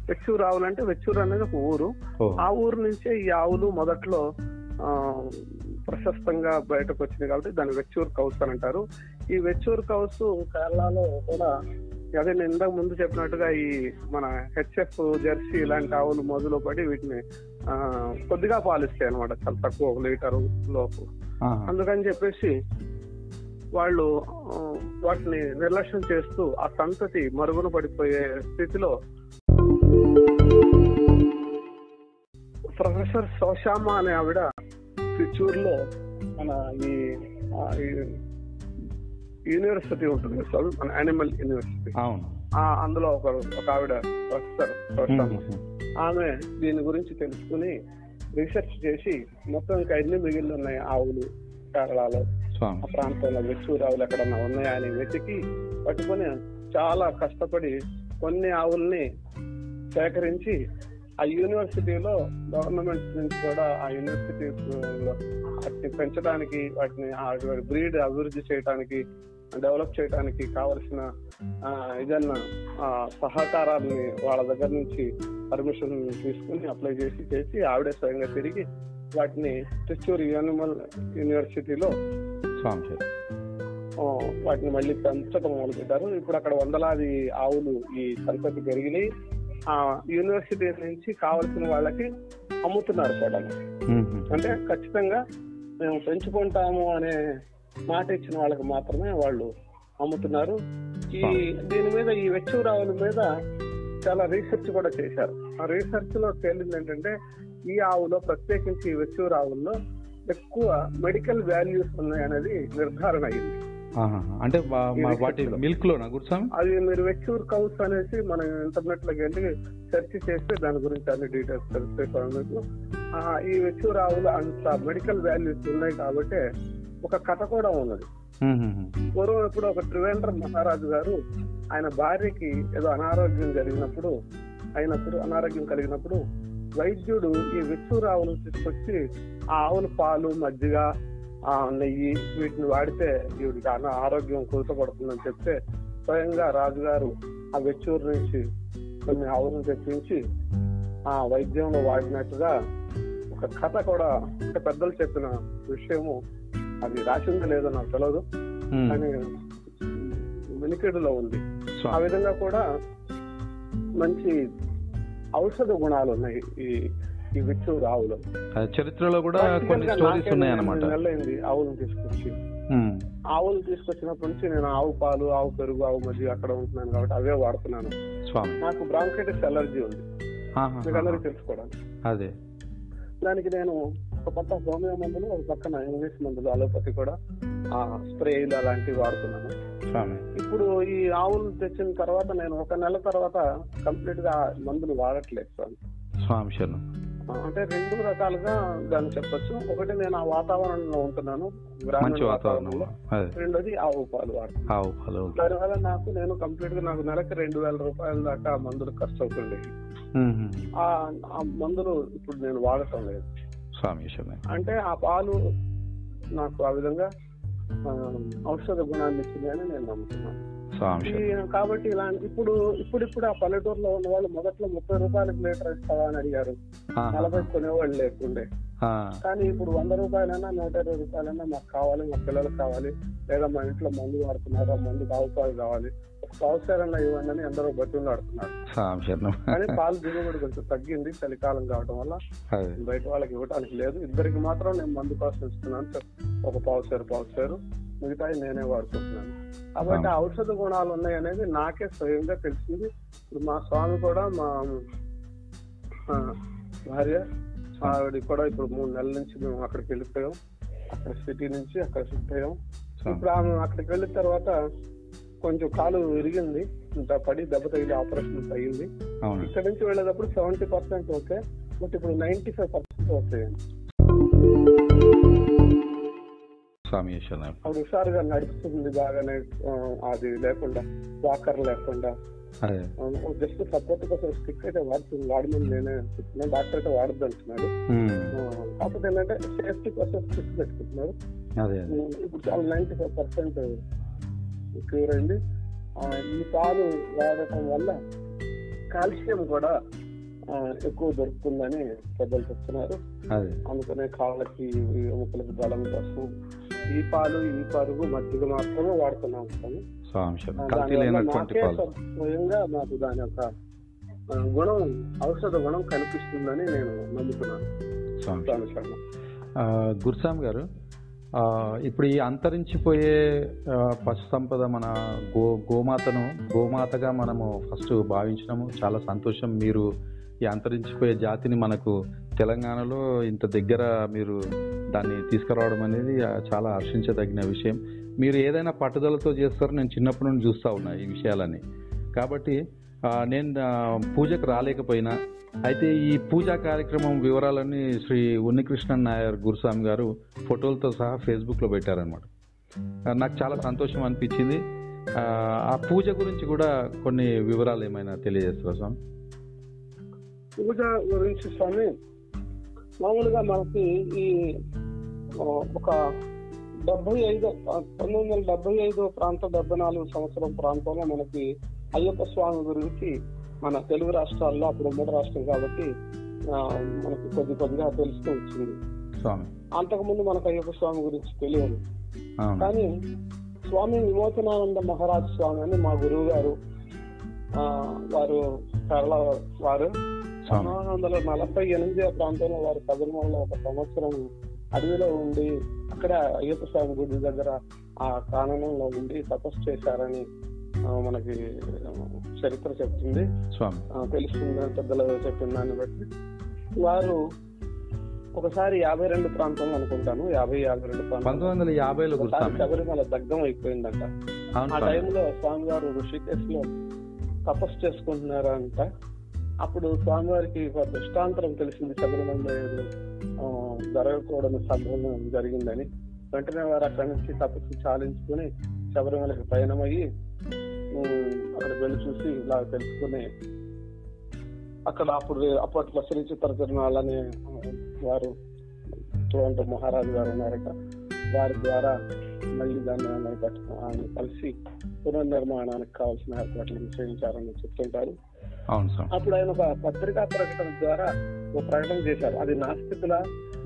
వెచ్చూరు ఆవులు అంటే వెచ్చూరు అనేది ఒక ఊరు, ఆ ఊరు నుంచే ఈ ఆవులు మొదట్లో ప్రశస్తంగా బయటకు వచ్చింది కాబట్టి దాన్ని వెచ్చూర్ కౌస్ అని అంటారు. ఈ వెచ్చూర్ కౌస్ కేరళలో కూడా అదే నేను ఇంతకు ముందు చెప్పినట్టుగా ఈ మన హెచ్ఎఫ్ జెర్సీ ఇలాంటి ఆవులు మొదలు పడి వీటిని కొద్దిగా పాలిస్తాయి అనమాట, చాలా తక్కువ, 1 లీటర్ లోపు. అందుకని చెప్పేసి వాళ్ళు వాటిని నిర్లక్ష్యం చేస్తూ ఆ సంతతి మరుగున పడిపోయే స్థితిలో ప్రొఫెసర్ సోషమ్మ అనే ఆవిడ త్రిచ్చూర్లో మన ఈ యూనివర్సిటీ ఉంటుంది మన యానిమల్ యూనివర్సిటీ, అందులో ఒక ఆవిడ ప్రొఫెసర్ సోషమ్మ, ఆమె దీని గురించి తెలుసుకుని రీసెర్చ్ చేసి మొత్తం ఇంకా ఎన్ని మిగిలి ఉన్నాయి ఆవులు కేరళలో ఆ ప్రాంతంలో వెచ్చూరు ఆవులు ఎక్కడన్నా ఉన్నాయా అని వెతికి పట్టుకొని చాలా కష్టపడి కొన్ని ఆవుల్ని సేకరించి ఆ యూనివర్సిటీలో గవర్నమెంట్ నుంచి కూడా ఆ యూనివర్సిటీలో వాటిని పెంచడానికి వాటిని బ్రీడ్ అభివృద్ధి చేయడానికి డెవలప్ చేయడానికి కావలసిన ఏదన్నా సహకారాన్ని వాళ్ళ దగ్గర నుంచి పర్మిషన్ తీసుకుని అప్లై చేసి ఆవిడే స్వయంగా తిరిగి వాటిని త్రిచ్చూర్ యూనిమల్ యూనివర్సిటీలో వాటిని మళ్ళీ పెంచడం మొదలు పెట్టారు. ఇప్పుడు అక్కడ వందలాది ఆవులు ఈ సంతతి పెరిగినాయి. యూనివర్సిటీ నుంచి కావలసిన వాళ్ళకి అమ్ముతున్నారు కూడా. అంటే ఖచ్చితంగా మేము పెంచుకుంటాము అనే మాట ఇచ్చిన వాళ్ళకి మాత్రమే వాళ్ళు అమ్ముతున్నారు. ఈ దీని మీద ఈ వెచ్చూరు ఆవుల మీద చాలా రీసెర్చ్ కూడా చేశారు. ఆ రీసెర్చ్ లో తేలింది ఏంటంటే ఈ ఆవులో, ప్రత్యేకించి ఈ వెచ్చూరు ఆవుల్లో ఎక్కువ మెడికల్ వాల్యూస్ ఉన్నాయి అనేది నిర్ధారణ అయింది. అంటే మిల్క్ లోనా గురుస్వామి? అది మీరు వెచ్చూర్ కౌస్ అనేసి మనం ఇంటర్నెట్ లోకి వెళ్ళి సెర్చ్ చేస్తే దాని గురించి అన్ని డీటెయిల్స్ తెలుస్తాయి మీకు. ఈ వెచ్చూర్ ఆవులు అంత మెడికల్ వాల్యూస్ ఉన్నాయి కాబట్టి ఒక కథ కూడా ఉన్నది. పూర్వం ఇప్పుడు ఒక త్రివేంద్ర మహారాజు గారు ఆయన భార్యకి ఏదో అనారోగ్యం కలిగినప్పుడు వైద్యుడు ఈ వెచ్చూర్ ఆవులు తీసుకొచ్చి ఆ ఆవుల పాలు, మజ్జిగ, నెయ్యి వీటిని వాడితే వీడికి ఆరోగ్యం కుదుటపడుతుందని చెప్తే స్వయంగా రాజుగారు ఆ వెచ్చూరు నుంచి కొన్ని ఆవులను తెప్పించి ఆ వైద్యంలో వాడినట్టుగా ఒక కథ కూడా, అంటే పెద్దలు చెప్పిన విషయము, అది రాసిందో లేదో నాకు తెలియదు కానీ వెనుకడిలో ఉంది. ఆ విధంగా కూడా మంచి ఔషధ గుణాలు ఉన్నాయి ఈ వెచ్చూరు ఆవులు. చరిత్రలో కూడా కొన్ని స్టోరీస్ ఉన్నాయి అన్నమాట. నెలైంది ఆవులు తీసుకొచ్చినప్పటి నుంచి నేను ఆవు పాలు, ఆవు పెరుగు, ఆవు మజ్జిగ అక్కడ ఉంటున్నాను కాబట్టి అవే వాడుతున్నాను. నాకు బ్రాంకైటిస్ అలర్జీ ఉంది, మీకు అందరికి తెలుసుకోవడానికి. అదే దానికి నేను ఒక పక్క హోమియో మందులు, ఒక పక్కన ఇంగ్లీష్ మందులు, అలోపతి కూడా స్ప్రేలు అలాంటివి వాడుతున్నాను. ఇప్పుడు ఈ ఆవులు తెచ్చిన తర్వాత నేను 1 నెల తర్వాత కంప్లీట్ గా మందులు వాడట్లేదు స్వామి. అంటే 2 రకాలుగా దాన్ని చెప్పచ్చు. ఒకటి, నేను ఆ వాతావరణంలో ఉంటున్నాను, గ్రామీణ వాతావరణంలో. రెండోది ఆవు పాలు వాడుతున్నాను. దానివల్ల నేను కంప్లీట్ గా నాకు నెలకు 2,000 రూపాయల దాకా మందులు ఖర్చు అవుతుండే. ఆ మందులు ఇప్పుడు నేను వాడటం లేదు. అంటే ఆ పాలు నాకు ఆ విధంగా ఔషధ గుణాన్ని ఇచ్చింది అని నేను నమ్ముతున్నాను. కాబట్టి ఇలాంటి ఇప్పుడు ఆ పల్లెటూరులో ఉన్న వాళ్ళు మొదట్లో 30 రూపాయలకు లీటర్ ఇస్తావా అని అడిగారు. 40 కొనేవాళ్ళు లేకుండే. కానీ ఇప్పుడు 100 రూపాయలైనా 120 రూపాయలైనా మాకు కావాలి, మా పిల్లలకు కావాలి, లేదా మా ఇంట్లో మందు వాడుతున్నారు, మందు ఆవుపాలు కావాలి, అవసరంగా ఇవ్వండి అని అందరూ బతులు ఆడుతున్నారు. కానీ పాలు దిగుబడి కొంచెం తగ్గింది చలికాలం కావడం వల్ల, బయట వాళ్ళకి ఇవ్వడానికి లేదు. ఇద్దరికి మాత్రం నేను మందు కోసం ఇస్తున్నాను, ఒక పావుసేరు మిగతాయి నేనే వాడుకుంటున్నాను. కాబట్టి ఔషధ గుణాలు ఉన్నాయి అనేది నాకే స్వయంగా తెలిసింది. మా స్వామి కూడా, మా భార్య ఆవిడ కూడా ఇప్పుడు 3 నెలల నుంచి మేము అక్కడికి వెళ్ళిపోయాం, అక్కడ సిటీ నుంచి అక్కడ షిఫ్ట్ అయ్యాం. ఇప్పుడు ఆమె అక్కడికి వెళ్ళిన తర్వాత కొంచెం కాలు విరిగింది, పడి దెబ్బ తగిలి ఆపరేషన్ అయ్యింది. ఇక్కడ నుంచి వెళ్ళేటప్పుడు 70% ఓకే, బట్ ఇప్పుడు 95% ఓకే. అప్పుడు హుషారుగా నడుస్తుంది బాగానే, అది లేకుండా వాకర్ లేకుండా జస్ట్ సపోర్ట్ కోసం స్టిక్ అయితే వాడుతుంది, వాడమని నేనే చెప్తున్నాను. డాక్టర్ అయితే వాడద్దు అంటున్నాడు, కాకపోతే ఏంటంటే సేఫ్టీ కోసం స్టిక్ పెట్టుకుంటున్నారు. ఇప్పుడు చాలా 95% క్యూర్ అయింది. ఈ కాలు వాడటం వల్ల కాల్షియం కూడా ఎక్కువ దొరుకుతుందని పెద్దలు చెప్తున్నారు. అందుకనే కాళ్ళకి ముక్కలకి బలం కోసం ఈ పాలు ఈ పరుగు మధ్యలో మాత్రమే వాడుతున్నాం. నాకే స్వయంగా నాకు దాని యొక్క గుణం, ఔషధ గుణం కనిపిస్తుందని నేను నమ్ముతున్నాను. గురుస్వామి గారు, ఇప్పుడు ఈ అంతరించిపోయే పశు సంపద, మన గోమాతను గోమాతగా మనము ఫస్ట్ భావించడము చాలా సంతోషం. మీరు ఈ అంతరించిపోయే జాతిని మనకు తెలంగాణలో ఇంత దగ్గర మీరు దాన్ని తీసుకురావడం అనేది చాలా హర్షించదగిన విషయం. మీరు ఏదైనా పట్టుదలతో చేస్తారు, నేను చిన్నప్పటి నుండి చూస్తూ ఉన్నా ఈ విషయాలని. కాబట్టి నేను పూజకు రాలేకపోయినా, అయితే ఈ పూజా కార్యక్రమం వివరాలన్నీ శ్రీ ఉన్నికృష్ణన్ నాయర్ గురుస్వామి గారు ఫోటోలతో సహా ఫేస్బుక్లో పెట్టారనమాట. నాకు చాలా సంతోషం అనిపించింది. ఆ పూజ గురించి కూడా కొన్ని వివరాలు ఏమైనా తెలియజేస్తారా స్వామి? పూజ గురించి స్వామి, మామూలుగా మనకి ఈ ఒక 1975 ప్రాంతం 74 సంవత్సరం ప్రాంతంలో మనకి అయ్యప్ప స్వామి గురించి మన తెలుగు రాష్ట్రాల్లో, అప్పుడు ఉమ్మడి రాష్ట్రం కాబట్టి మనకి కొద్ది కొద్దిగా తెలుస్తూ వచ్చింది. అంతకుముందు మనకు అయ్యప్ప స్వామి గురించి తెలియదు. కానీ స్వామి విమోచనానంద మహారాజ్ స్వామి అని మా గురువు గారు, వారు కేరళ వారు, 1948 ప్రాంతంలో వారు శబరిమల 1 సంవత్సరం అడవిలో ఉండి అక్కడ అయ్యప్ప స్వామి గుడి దగ్గర ఆ కాననంలో ఉండి తపస్సు చేశారని మనకి చరిత్ర చెప్తుంది, తెలుస్తుంది పెద్దలు చెప్పిన దాన్ని బట్టి. వారు ఒకసారి 52 ప్రాంతంలో అనుకుంటాను, 52 శబరిమల దగ్ధం అయిపోయిందంట. ఆ టైంలో స్వామి గారు ఋషికేశ్ లో తపస్సు చేసుకుంటున్నారంట. అప్పుడు స్వామివారికి దృష్టాంతరం తెలిసింది, శబరిమలలో ఏదో జరగకూడని సంభవం జరిగిందని. వెంటనే వారు అక్కడి నుంచి తపస్సు చాలించుకుని శబరిమలకి పయనమయ్యి అక్కడ వెళ్ళి చూసి ఇలా తెలుసుకుని అక్కడ అప్పట్లో శ్రీ చిత్ర తిరునాళ్ళని వారు టొండ మహారాజు గారు ఉన్నారట, వారి ద్వారా మళ్ళీ దాన్ని కట్టుకుని కలిసి పునర్నిర్మాణానికి కావాల్సిన ఏర్పాట్లను చేయించారని చెప్తుంటారు. అప్పుడు ఆయన ఒక పత్రికా ప్రకటన ద్వారా ఒక ప్రకటన చేశారు. అది నాస్తికుల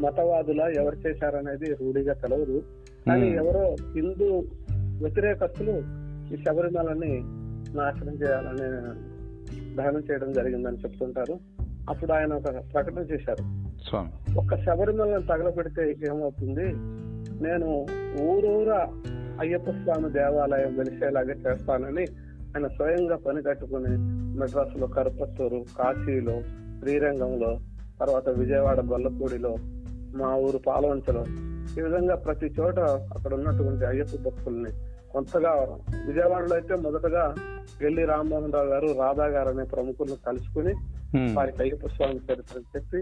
మతవాదుల ఎవరు చేశారనేది రూఢిగా తెలవదు, కానీ ఎవరో హిందూ వ్యతిరేకస్తులు ఈ శబరిమలని నాశనం చేయాలని దహనం చేయడం జరిగిందని చెప్తుంటారు. అప్పుడు ఆయన ఒక ప్రకటన చేశారు, ఒక్క శబరిమలను తగలబెడితే ఏమవుతుంది, నేను ఊరూరా అయ్యప్ప స్వామి దేవాలయం వెలిసేలాగే చేస్తానని ఆయన స్వయంగా పని కట్టుకుని మెడ్రాస్ లో, కరుపత్తూరు, కాశీలో, శ్రీరంగంలో, తర్వాత విజయవాడ గొల్లపూడిలో, మా ఊరు పాలవంచలో, ఈ విధంగా ప్రతి చోట అక్కడ ఉన్నటువంటి అయ్యప్ప భక్తుల్ని కొంతగా. విజయవాడలో అయితే మొదటగా ఎల్లి రామ్మోహన్ రావు గారు, రాధా గారు అనే ప్రముఖులను కలుసుకుని వారికి అయ్యప్ప స్వామి చరిత్ర చెప్పి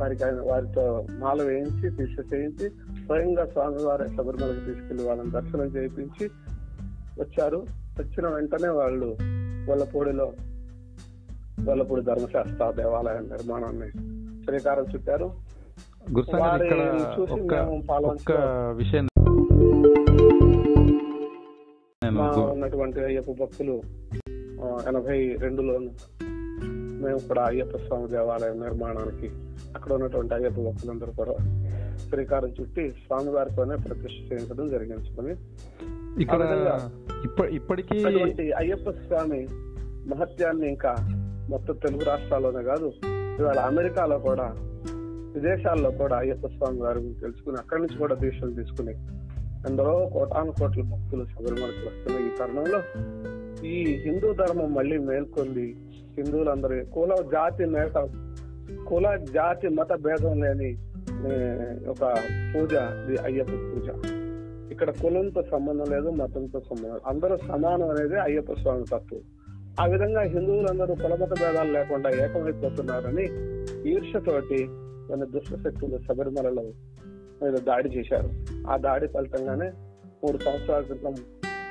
వారికి వారితో మాల వేయించి దీక్ష చేయించి స్వయంగా స్వామివారి శబరిమలకి తీసుకెళ్లి వాళ్ళని దర్శనం చేయించి వచ్చారు. వచ్చిన వెంటనే వాళ్ళు గొల్లపూడి ధర్మశాస్త్ర దేవాలయం నిర్మాణాన్ని శ్రీకారం చుట్టారు. ఉన్నటువంటి అయ్యప్ప భక్తులు 82లో మేము కూడా అయ్యప్ప స్వామి దేవాలయం నిర్మాణానికి అక్కడ ఉన్నటువంటి అయ్యప్ప భక్తులందరూ కూడా శ్రీకారం చుట్టి స్వామి వారితోనే ప్రతిష్ఠ చేయించడం జరిగించుకుని ఇక్కడ ఇప్పటికీ అయ్యప్ప స్వామి మహత్యాన్ని ఇంకా మొత్తం తెలుగు రాష్ట్రాల్లోనే కాదు, ఇవాళ అమెరికాలో కూడా, విదేశాల్లో కూడా అయ్యప్ప స్వామి గారు తెలుసుకుని అక్కడి నుంచి కూడా దీక్షలు తీసుకుని అందరూ కోటాను కోట్ల భక్తులు శబరిమలకి వస్తున్న ఈ తరుణంలో ఈ హిందూ ధర్మం మళ్ళీ మేల్కొంది. హిందువులందరూ కుల జాతి నేత కుల జాతి మత భేదం లేని ఒక పూజ అయ్యప్ప పూజ. ఇక్కడ కులంతో సంబంధం లేదు, మతంతో సంబంధం, అందరూ సమానం అనేది అయ్యప్ప స్వామి తత్వం. ఆ విధంగా హిందువులందరూ కులమత భేదాలు లేకుండా ఏకమైపోతున్నారని ఈర్ష్యతోటి మన దుష్ట శక్తులు శబరిమలలో దాడి చేశారు. ఆ దాడి ఫలితంగానే 3 సంవత్సరాల క్రితం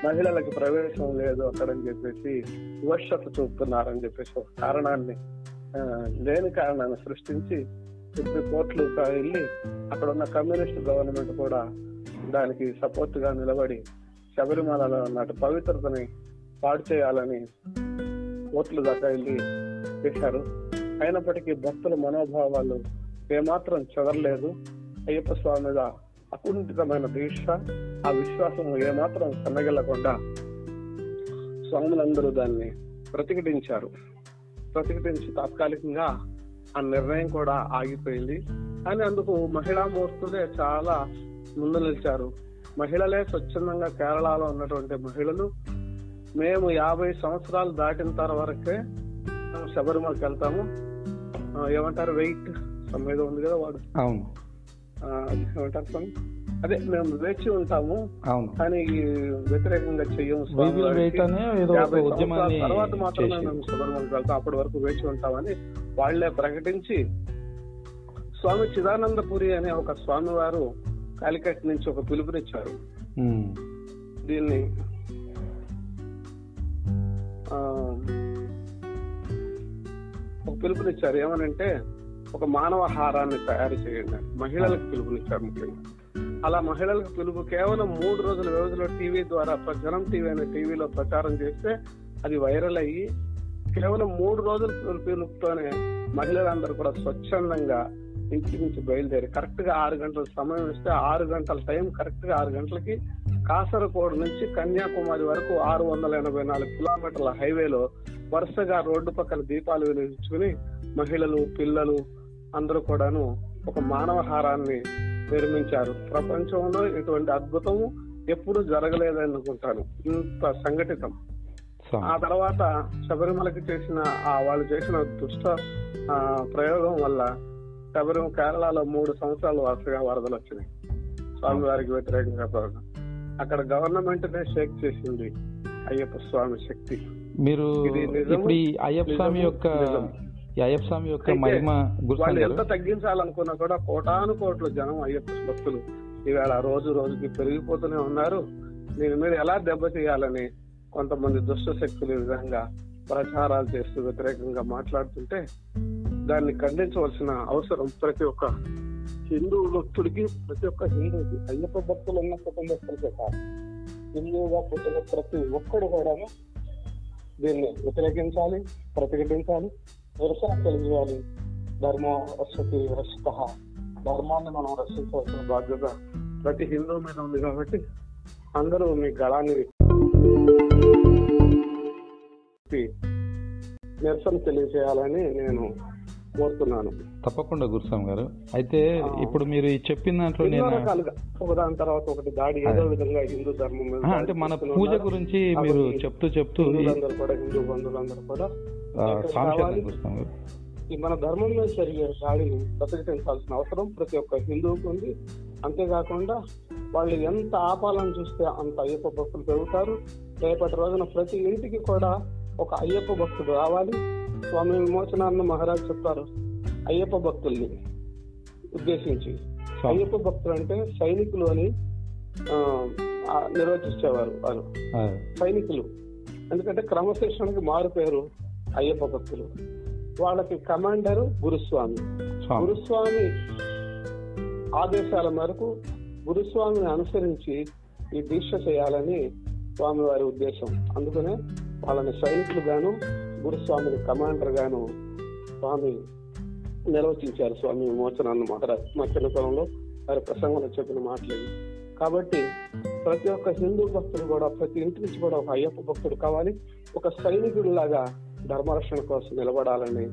మహిళలకి ప్రవేశం లేదు అక్కడని చెప్పేసి వివక్షత చూపుతున్నారని చెప్పేసి ఒక కారణాన్ని, లేని కారణాన్ని సృష్టించి కోర్టులు వెళ్ళి అక్కడ ఉన్న కమ్యూనిస్ట్ గవర్నమెంట్ కూడా దానికి సపోర్ట్ గా నిలబడి శబరిమలలో నాటి పవిత్రతని పాడు చేయాలని కోర్టుల దాకా వెళ్ళి చేశారు. అయినప్పటికీ భక్తుల మనోభావాలు ఏమాత్రం చెదరలేదు. అయ్యప్ప స్వామి మీద అకుంఠితమైన దీక్ష, ఆ విశ్వాసం ఏమాత్రం సన్నగిల్లకుండా స్వాములందరూ దాన్ని ప్రతిఘటించి తాత్కాలికంగా ఆ నిర్ణయం కూడా ఆగిపోయింది. కానీ అందుకు మహిళా మూర్తులే చాలా ముందు నిలిచారు. మహిళలే స్వచ్ఛందంగా కేరళలో ఉన్నటువంటి మహిళలు మేము 50 సంవత్సరాలు దాటిన తర్వాతే శబరిమలకి వెళ్తాము, ఏమంటారు వెయిట్ సమయం ఉంది కదా వాడు, ఏమంటారు అదే మేము వేచి ఉంటాము కానీ వ్యతిరేకంగా చెయ్యము, 50 సంవత్సరాల తర్వాత మాత్రమే మేము శబరిమలకి వెళ్తాం, అప్పటి వరకు వేచి ఉంటామని వాళ్లే ప్రకటించి స్వామి చిదానందపురి అనే ఒక స్వామివారు కాలికట్ నుంచి ఒక పిలుపునిచ్చారు. దీన్ని ఒక పిలుపునిచ్చారు ఏమనంటే ఒక మానవహారాన్ని తయారు చేయండి, మహిళలకు పిలుపునిచ్చారు ముఖ్యంగా. అలా మహిళలకు పిలుపు కేవలం 3 రోజుల వ్యవధిలో టీవీ ద్వారా జనం టీవీ అనే టీవీలో ప్రచారం చేస్తే అది వైరల్ అయ్యి కేవలం 3 రోజుల పిలుపుతోనే మహిళలందరూ కూడా స్వచ్ఛందంగా ఇంటి నుంచి బయలుదేరి కరెక్ట్ గా 6 గంటల సమయం ఇస్తే 6 గంటల టైం కరెక్ట్ గా 6 గంటలకి కాసరగోడు నుంచి కన్యాకుమారి వరకు 684 కిలోమీటర్ల హైవేలో వరుసగా రోడ్డు పక్కన దీపాలు వెలిగించుకుని మహిళలు పిల్లలు అందరూ కూడాను ఒక మానవహారాన్ని నిర్మించారు. ప్రపంచంలో ఇటువంటి అద్భుతం ఎప్పుడు జరగలేదు అనుకుంటాను, ఇంత సంఘటితం. ఆ తర్వాత శబరిమలకి చేసిన వాళ్ళు చేసిన దుష్ట ప్రయోగం వల్ల శబరిమల కేరళలో 3 సంవత్సరాలు వరుసగా వరదలు వచ్చినాయి స్వామివారికి వ్యతిరేకంగా. అక్కడ గవర్నమెంట్ నే షేక్ చేసింది అయ్యప్ప స్వామి శక్తి. మీరు అయ్యప్ప స్వామి యొక్క మహిమ వాళ్ళు ఎంత తగ్గించాలనుకున్నా కూడా కోటాను కోట్ల జనం అయ్యప్ప భక్తులు ఈవేళ రోజు రోజుకి పెరిగిపోతూనే ఉన్నారు. దీని మీద ఎలా దెబ్బతీయాలని కొంతమంది దుష్ట శక్తులు ఈ విధంగా ప్రచారాలు చేస్తూ వ్యతిరేకంగా మాట్లాడుతుంటే దాన్ని ఖండించవలసిన అవసరం ప్రతి ఒక్క హిందూ భక్తుడికి, ప్రతి ఒక్క హిందువుకి, అయ్యప్ప భక్తులు ఉన్న కుటుంబస్తులకే కాదు, హిందువుగా పుట్టిన ప్రతి ఒక్కడు కూడా దీన్ని వ్యతిరేకించాలి, ప్రతిఘటించాలి, నిరసన తెలియజేయాలి. ధర్మ రక్షతి రక్షిత, ధర్మాన్ని మనం రక్షించవలసిన బాధ్యత ప్రతి హిందువు మీద ఉంది. కాబట్టి అందరూ మీ గళాన్ని నిరసన తెలియజేయాలని నేను కోరుతున్నాను. తప్పకుండా గురుస్వామి గారు. అయితే ఇప్పుడు మీరు చెప్పిన దాంట్లో ఒకదాని తర్వాత ఒకటి దాడి ఏదో విధంగా హిందూ ధర్మం అంటే మన పూజ గురించి మీరు చెప్తూ హిందూ బంధువులందరూ కూడా మన ధర్మం మీద జరిగే దాడిని ప్రతిఘటించాల్సిన అవసరం ప్రతి ఒక్క హిందువుకు ఉంది. అంతేకాకుండా వాళ్ళు ఎంత ఆపాలని చూస్తే అంత అయ్యప్ప భక్తులు పెరుగుతారు. రేపటి రోజున ప్రతి ఇంటికి కూడా ఒక అయ్యప్ప భక్తుడు రావాలి. స్వామి విమోచనానంద మహారాజ్ చెప్తారు అయ్యప్ప భక్తుల్ని ఉద్దేశించి, అయ్యప్ప భక్తులు అంటే సైనికులు అని నిర్వచించేవారు వారు, సైనికులు. ఎందుకంటే క్రమశిక్షణకి మారు పేరు అయ్యప్ప భక్తులు. వాళ్ళకి కమాండరు గురుస్వామి. గురుస్వామి ఆదేశాల మేరకు గురుస్వామిని అనుసరించి ఈ దీక్ష చేయాలని స్వామి వారి ఉద్దేశం. అందుకనే వాళ్ళని సైనికులు గాను గురుస్వామిని కమాండర్ గాను స్వామి నిర్వచించారు స్వామి విమోచనానంద మహారాజ్. మా చిన్నతనంలో వారి ప్రసంగంలో చెప్పిన మాటలేదు. కాబట్టి ప్రతి ఒక్క హిందూ భక్తుడు కూడా ప్రతి ఇంటి నుంచి కూడా ఒక అయ్యప్ప భక్తుడు కావాలి, ఒక సైనికుడు లాగా ధర్మరక్షణ కోసం నిలబడాలని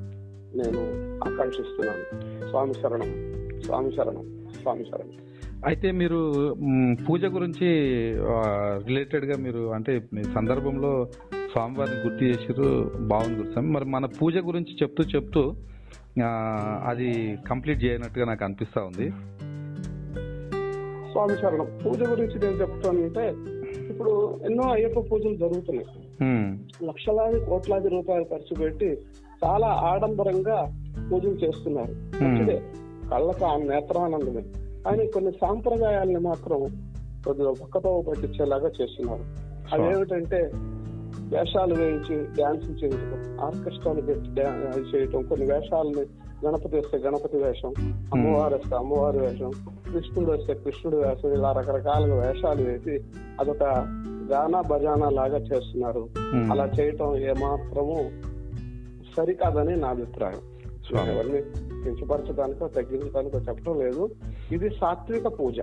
నేను ఆకాంక్షిస్తున్నాను. స్వామి శరణం, స్వామి శరణం, స్వామి శరణం. అయితే మీరు పూజ గురించి రిలేటెడ్గా మీరు అంటే మీ సందర్భంలో స్వామివారిని గుర్తు చేసారు, బాగుంది గురుస్వామి. మరి మన పూజ గురించి చెప్తూ అది కంప్లీట్ చేయనట్టుగా నాకు అనిపిస్తూ ఉంది. స్వామి శరణం. పూజ గురించి నేను చెప్తానంటే ఇప్పుడు ఎన్నో అయ్యప్ప పూజలు జరుగుతున్నాయి, లక్షలాది కోట్లాది రూపాయలు ఖర్చు పెట్టి చాలా ఆడంబరంగా పూజలు చేస్తున్నారు. కళ్ళకు ఆ నేత్రానందమే, కానీ కొన్ని సాంప్రదాయాలను మాత్రం కొద్దిగా పక్కతో పట్టించేలాగా చేస్తున్నారు. అవేమిటంటే వేషాలు వేయించి డ్యాన్సులు చేయించడం, ఆర్కెస్ట్రాలు పెట్టి చేయటం, కొన్ని వేషాలని గణపతి వేస్తే గణపతి వేషం, అమ్మవారు వేస్తే అమ్మవారి వేషం, కృష్ణుడు వేస్తే కృష్ణుడు వేషం, ఇలా రకరకాలుగా వేషాలు వేసి అదొక గానా భజానా లాగా చేస్తున్నారు. అలా చేయటం ఏమాత్రము సరికాదని నా అభిప్రాయం. ఎవరిని పెంచుపరచడానికో తగ్గించడానికో చెప్పడం లేదు. ఇది సాత్విక పూజ,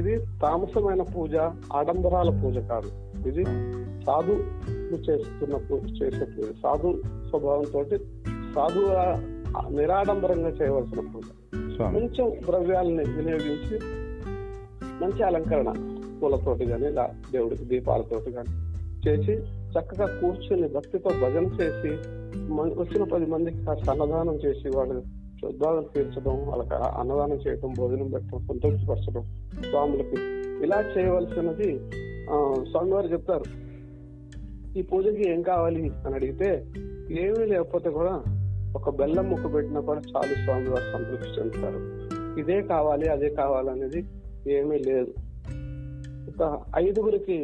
ఇది తామసమైన పూజ, ఆడంబరాల పూజ కాదు. ఇది సాధు చేస్తున్న పూజ, చేసే పూజ, సాధు స్వభావంతో సాధు నిరాడంబరంగా చేయవలసిన పూజ. కొంచెం ద్రవ్యాలని వినియోగించి మంచి అలంకరణ పూలతోటి కానీ ఇలా దేవుడికి దీపాలతోటి కానీ చేసి చక్కగా కూర్చుని భక్తితో భజన చేసి వచ్చిన 10 మందికి అన్నదానం చేసి వాళ్ళు శుద్ధాలను తీర్చడం, వాళ్ళకి అన్నదానం చేయడం, భోజనం పెట్టడం, సంతోషపరచడం స్వాములకి, ఇలా చేయవలసినది. స్వామివారు చెప్తారు ఈ పూజకి ఏం కావాలి అని అడిగితే ఏమీ లేకపోతే కూడా ఒక బెల్లం ముక్క పెట్టినా కూడా చాలు స్వామివారు సంతృప్తి చెందుతారు. ఇదే కావాలి అదే కావాలనేది ఏమీ లేదు. ఒక 5గురికి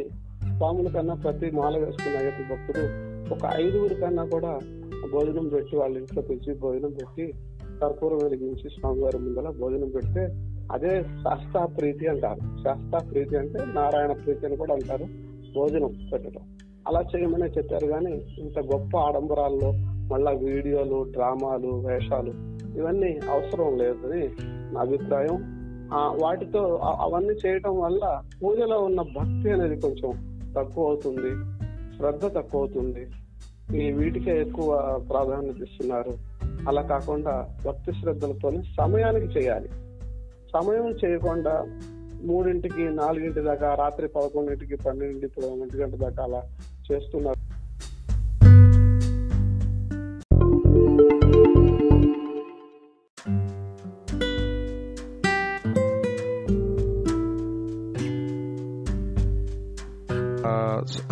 స్వాముల కన్నా, ప్రతి మాల వేసుకున్న అయ్యప్ప భక్తుడు ఒక 5గురికన్నా కూడా భోజనం పెట్టి వాళ్ళ ఇంట్లో పిలిచి భోజనం పెట్టి కర్పూరం వెలిగించి స్వామివారి ముందర భోజనం పెడితే అదే శాస్తా ప్రీతి అంటారు. శాస్తా ప్రీతి అంటే నారాయణ ప్రీతి అని కూడా అంటారు, భోజనం పెట్టడం. అలా చేయమనే చెప్పారు. కానీ ఇంత గొప్ప ఆడంబరాల్లో మళ్ళా వీడియోలు, డ్రామాలు, వేషాలు ఇవన్నీ అవసరం లేదని నా అభిప్రాయం. వాటితో అవన్నీ చేయటం వల్ల పూజలో ఉన్న భక్తి అనేది కొంచెం తక్కువ అవుతుంది, శ్రద్ధ తక్కువ అవుతుంది. ఈ వీటికే ఎక్కువ ప్రాధాన్యత ఇస్తున్నారు. అలా కాకుండా భక్తి శ్రద్ధలతోనే సమయానికి చేయాలి. సమయం చేయకుండా 3 4 దాకా, రాత్రి 11 12 1 గంట దాకా అలా చేస్తున్నారు.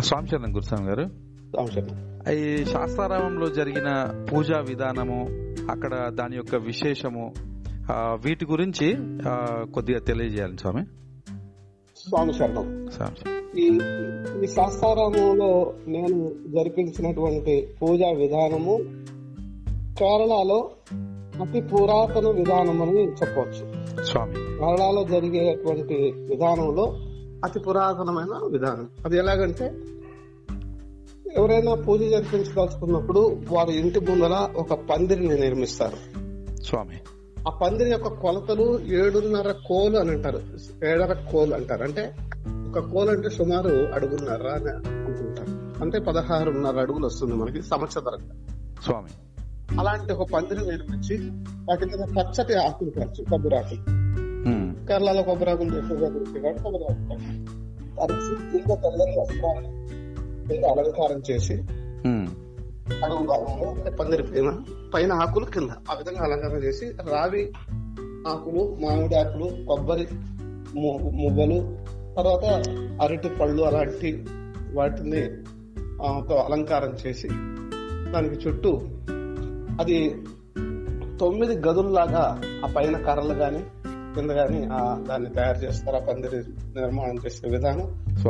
స్వామిచరణం గురుస్వామి గారు, ఈ శాస్తారామంలో జరిగిన పూజా విధానము, అక్కడ దాని యొక్క విశేషము, వీటి గురించి కొద్దిగా తెలియజేయాలి స్వామి. స్వామి శరణం. ఈ శాస్తారామంలో నేను జరిపించినటువంటి పూజా విధానము కేరళలో అతి పురాతన విధానం అని చెప్పవచ్చు. స్వామి కేరళలో జరిగేటువంటి విధానంలో అతి పురాతనమైన విధానం. అది ఎలాగంటే, ఎవరైనా పూజ జరిపించదలుచుకున్నప్పుడు వారి ఇంటి ముందర ఒక పందిరిని నిర్మిస్తారు. స్వామి ఆ పందిరి యొక్క కొలతలు 7.5 కోలు అని అంటారు, 7.5 కోలు అంటారు. అంటే ఒక కోలు అంటే సుమారు 1.5 అడుగులు అని అనుకుంటారు. అంటే 16.5 అడుగులు వస్తుంది మనకి సంవత్సరంగా. స్వామి అలాంటి ఒక పందిరి నిర్మించి వాటి మీద పచ్చటి ఆకులు ఖర్చు, కొబ్బరి ఆకులు, కేరళలో కొబ్బరి ఆకులు ఎక్కువగా దొరుకుతాయి కాబట్టి కొబ్బరి ఆకులు అలంకారం చేసి అడుగు భాగంలో పందిరి పైన, పైన ఆకులు కింద, ఆ విధంగా అలంకారం చేసి రావి ఆకులు, మామిడి ఆకులు, కొబ్బరి మువ్వలు, తర్వాత అరటి పళ్ళు, అలాంటి వాటిని అలంకారం చేసి దానికి చుట్టూ అది 9 గదుల్లాగా ఆ పైన కర్రలు కానీ కింద కానీ దాన్ని తయారు చేస్తారు. ఆ పందిరి నిర్మాణం చేసే విధానం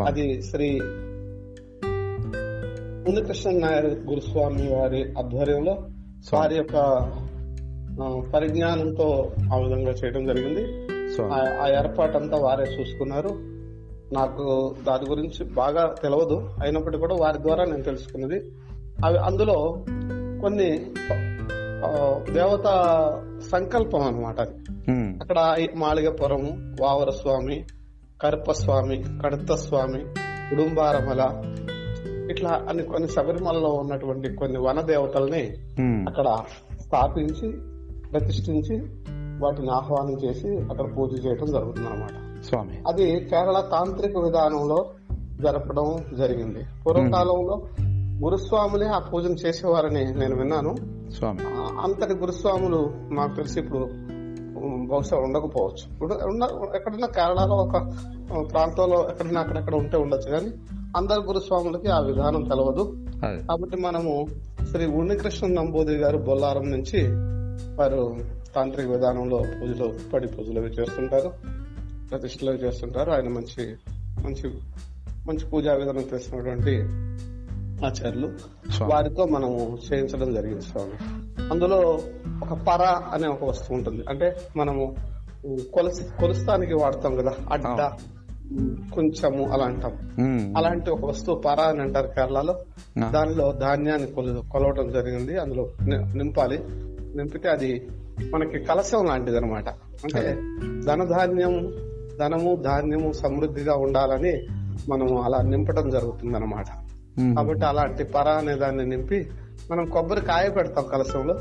అది శ్రీ ముందు కృష్ణ నాయర్ గురుస్వామి వారి ఆధ్వర్యంలో వారి యొక్క పరిజ్ఞానంతో ఆ విధంగా చేయడం జరిగింది. ఆ ఏర్పాటంతా వారే చూసుకున్నారు. నాకు దాని గురించి బాగా తెలియదు, అయినప్పటికీ కూడా వారి ద్వారా నేను తెలుసుకున్నది అవి. అందులో కొన్ని దేవత సంకల్పం అన్నమాట. అది అక్కడ మాళిగపురము, వావరస్వామి, కరపస్వామి, కడతస్వామి, కుడుంబారమల, ఇట్లా అని కొన్ని శబరిమలలో ఉన్నటువంటి కొన్ని వన దేవతల్ని అక్కడ స్థాపించి ప్రతిష్ఠించి వాటిని ఆహ్వానం చేసి అక్కడ పూజ చేయడం జరుగుతుంది అనమాట. అది కేరళ తాంత్రిక విధానంలో జరపడం జరిగింది. పూర్వకాలంలో గురుస్వాములే ఆ పూజను చేసేవారని నేను విన్నాను. అంతటి గురుస్వాములు నాకు తెలిసి ఇప్పుడు బహుశా ఉండకపోవచ్చు. ఎక్కడైనా కేరళలో ఒక ప్రాంతంలో ఎక్కడైనా అక్కడెక్కడ ఉంటే ఉండొచ్చు, కానీ అందరు గురుస్వాములకి ఆ విధానం తెలవదు. కాబట్టి మనము శ్రీ ఉన్నికృష్ణ నంబూదిరి గారు బొల్లారం నుంచి వారు తాంత్రిక విధానంలో పూజలు, పడి పూజలు అవి చేస్తుంటారు, ప్రతిష్టలు అవి చేస్తుంటారు. ఆయన మంచి మంచి మంచి పూజా విధానం చేస్తున్నటువంటి ఆచార్యులు. వారితో మనము చేయించడం జరిగింది స్వామి. అందులో ఒక పర అనే ఒక వస్తువు ఉంటుంది. అంటే మనము కొలుస్తానికి వాడతాం కదా, అడ్డ, కొంచెము అలా అంటాం. అలాంటి ఒక వస్తువు పర అని అంటారు కేరళలో. దానిలో ధాన్యాన్ని కొలవడం జరిగింది. అందులో నింపాలి. నింపితే అది మనకి కలశం లాంటిది అనమాట. అంటే ధనము ధాన్యము సమృద్ధిగా ఉండాలని మనం అలా నింపడం జరుగుతుంది అనమాట. కాబట్టి అలాంటి పర అనే దాన్ని నింపి మనం కొబ్బరి కాయ పెడతాం కలశంలో.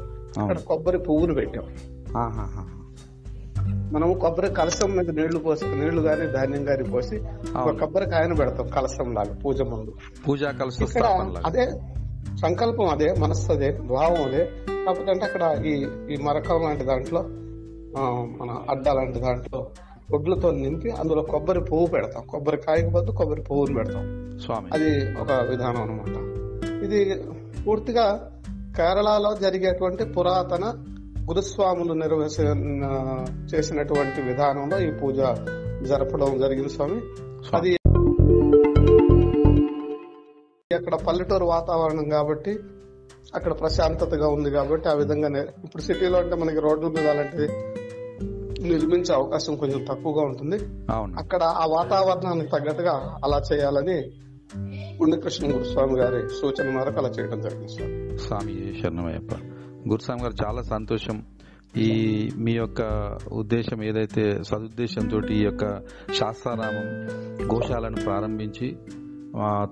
అక్కడ కొబ్బరి పువ్వులు పెట్టాం. మనము కొబ్బరి కలశం మీద నీళ్లు గానీ ధాన్యం గానీ పోసి ఒక కొబ్బరి కాయను పెడతాం కలశం లాగా పూజ ముందు. పూజా కలశం అదే సంకల్పం, అదే మనస్సు, అదే భావం, అదే. కాకపోతే అంటే అక్కడ ఈ మరకం లాంటి దాంట్లో, మన అడ్డ లాంటి దాంట్లో గుడ్లతో నింపి అందులో కొబ్బరి పువ్వు పెడతాం. కొబ్బరి కాయకు బదులు కొబ్బరి పువ్వును పెడతాం. అది ఒక విధానం అనమాట. ఇది పూర్తిగా కేరళలో జరిగేటువంటి పురాతన గురుస్వాములు చేసినటువంటి విధానంలో ఈ పూజ జరపడం జరిగింది స్వామి. అది అక్కడ పల్లెటూరు వాతావరణం కాబట్టి, అక్కడ ప్రశాంతతగా ఉంది కాబట్టి ఆ విధంగానే. ఇప్పుడు సిటీలో అంటే మనకి రోడ్ల మీద అలాంటిది నిర్మించే అవకాశం కొంచెం తక్కువగా ఉంటుంది. అక్కడ ఆ వాతావరణానికి తగ్గట్టుగా అలా చేయాలని ఉన్నికృష్ణ గురుస్వామి గారి సూచన మేరకు అలా చేయడం జరిగింది స్వామి. స్వామి శరణమయ్యప్ప. గురుస్వామి గారు, చాలా సంతోషం. ఈ మీ యొక్క ఉద్దేశం ఏదైతే సదుద్దేశంతో ఈ యొక్క శాస్తారామం గోశాలను ప్రారంభించి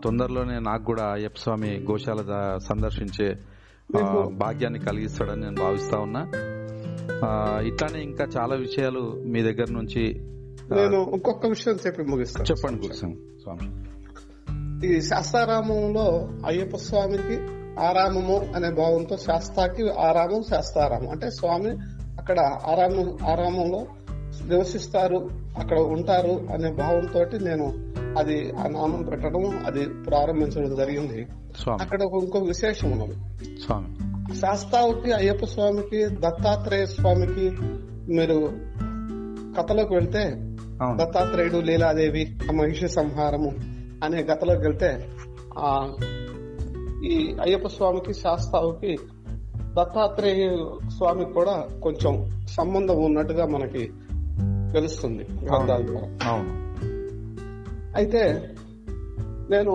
తొందరలోనే నాకు కూడా అయ్యప్ప స్వామి గోశాల సందర్శించే భాగ్యాన్ని కలిగిస్తాడని నేను భావిస్తా ఉన్నా. ఇట్లానే ఇంకా చాలా విషయాలు మీ దగ్గర నుంచి నేను ఇంకొక విషయం చెప్పి ముగిస్తాను. చెప్పండి గురుస్వామి. స్వామి, ఈ శాస్తారామంలో అయ్యప్ప స్వామికి ఆరామము అనే భావంతో శాస్తాకి ఆరామం, శాస్తారామం అంటే స్వామి అక్కడ ఆరామంలో నివసిస్తారు, అక్కడ ఉంటారు అనే భావంతో నేను అది ఆ నామం పెట్టడం, అది ప్రారంభించడం జరిగింది. అక్కడ ఇంకో విశేషం ఉన్నది. శాస్తాకి, అయ్యప్ప స్వామికి, దత్తాత్రేయ స్వామికి మీరు కథలోకి వెళ్తే, దత్తాత్రేయుడు, లీలాదేవి, మహిషి సంహారము అనే కథలోకి వెళ్తే, ఆ ఈ అయ్యప్ప స్వామికి, శాస్తావుకి, దత్తాత్రేయ స్వామికి కూడా కొంచెం సంబంధం ఉన్నట్టుగా మనకి తెలుస్తుంది గ్రంథాల ద్వారా. అయితే నేను,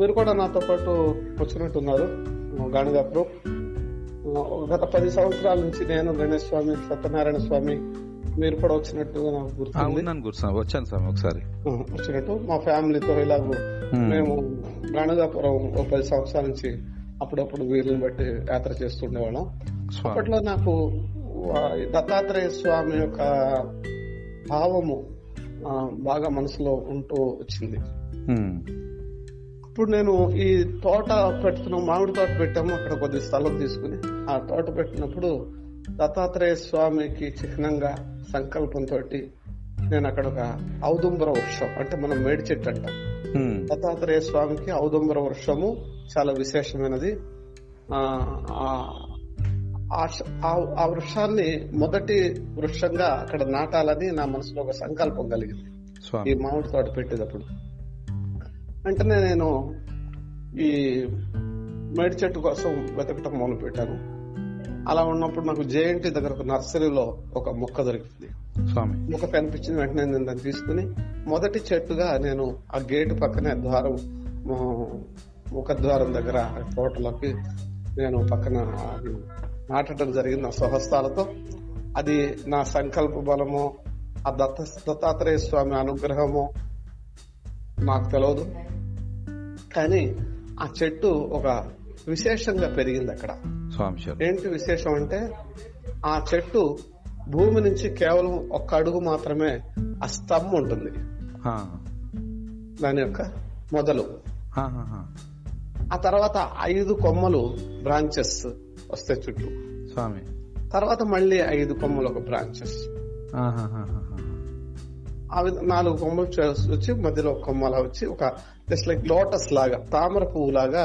మీరు కూడా నాతో పాటు వచ్చినట్టున్నారు బాణగాపురం. గత 10 సంవత్సరాల నుంచి నేను, గణేష్ స్వామి, సత్యనారాయణ స్వామి, మీరు కూడా వచ్చినట్టుగా నాకు గుర్తు. వచ్చాను స్వామి ఒకసారి వచ్చినట్టు మా ఫ్యామిలీతో. ఇలాగూ మేము బాణగాపురం 10 సంవత్సరాల నుంచి అప్పుడప్పుడు వీళ్ళని బట్టి యాత్ర చేస్తుండేవాళ్ళం. అప్పట్లో నాకు దత్తాత్రేయ స్వామి యొక్క భావము బాగా మనసులో ఉంటూ వచ్చింది. ఇప్పుడు నేను ఈ తోట పెడుతున్నాం, మామిడి తోట పెట్టాము. అక్కడ కొద్ది స్థలం తీసుకుని ఆ తోట పెట్టినప్పుడు దత్తాత్రేయ స్వామికి చిహ్నంగా సంకల్పంతో నేను అక్కడ ఒక ఔదుంబర వృక్షం, అంటే మనం మేడి చెట్టు అంటాం. దత్తాత్రేయ స్వామికి ఔదుంబర వృక్షము చాలా విశేషమైనది. ఆ వృక్షాన్ని మొదటి వృక్షంగా అక్కడ నాటాలని నా మనసులో ఒక సంకల్పం కలిగింది ఈ మామిడి తోట పెట్టేటప్పుడు. వెంటనే నేను ఈ మేడి చెట్టు కోసం వెతకటం మొదలు పెట్టాను. అలా ఉన్నప్పుడు నాకు జేఎన్టీ దగ్గర ఒక నర్సరీలో ఒక మొక్క దొరికింది. మొక్క కనిపించింది. వెంటనే నేను దాన్ని తీసుకుని మొదటి చెట్టుగా నేను ఆ గేటు పక్కనే ద్వారం, ముఖద్వారం దగ్గర తోటలోకి నేను పక్కన నాటడం జరిగింది నా స్వహస్తాలతో. అది నా సంకల్ప బలము, ఆ దత్తాత్రేయ స్వామి అనుగ్రహము నాకు తెలియదు, కానీ ఆ చెట్టు ఒక విశేషంగా పెరిగింది అక్కడ. ఏంటి విశేషం అంటే, ఆ చెట్టు భూమి నుంచి కేవలం ఒక్క అడుగు మాత్రమే ఆ స్తంభం ఉంటుంది, దాని యొక్క మొదలు. ఆ తర్వాత 5 కొమ్మలు బ్రాంచెస్ వస్తాయి చుట్టూ స్వామి, తర్వాత మళ్ళీ 5 కొమ్మలు ఒక బ్రాంచెస్, అవి 4 కొమ్మలు వచ్చి మధ్యలో ఒక కొమ్మలా వచ్చి ఒక జస్ట్ లైక్ లోటస్ లాగా తామర పువ్వు లాగా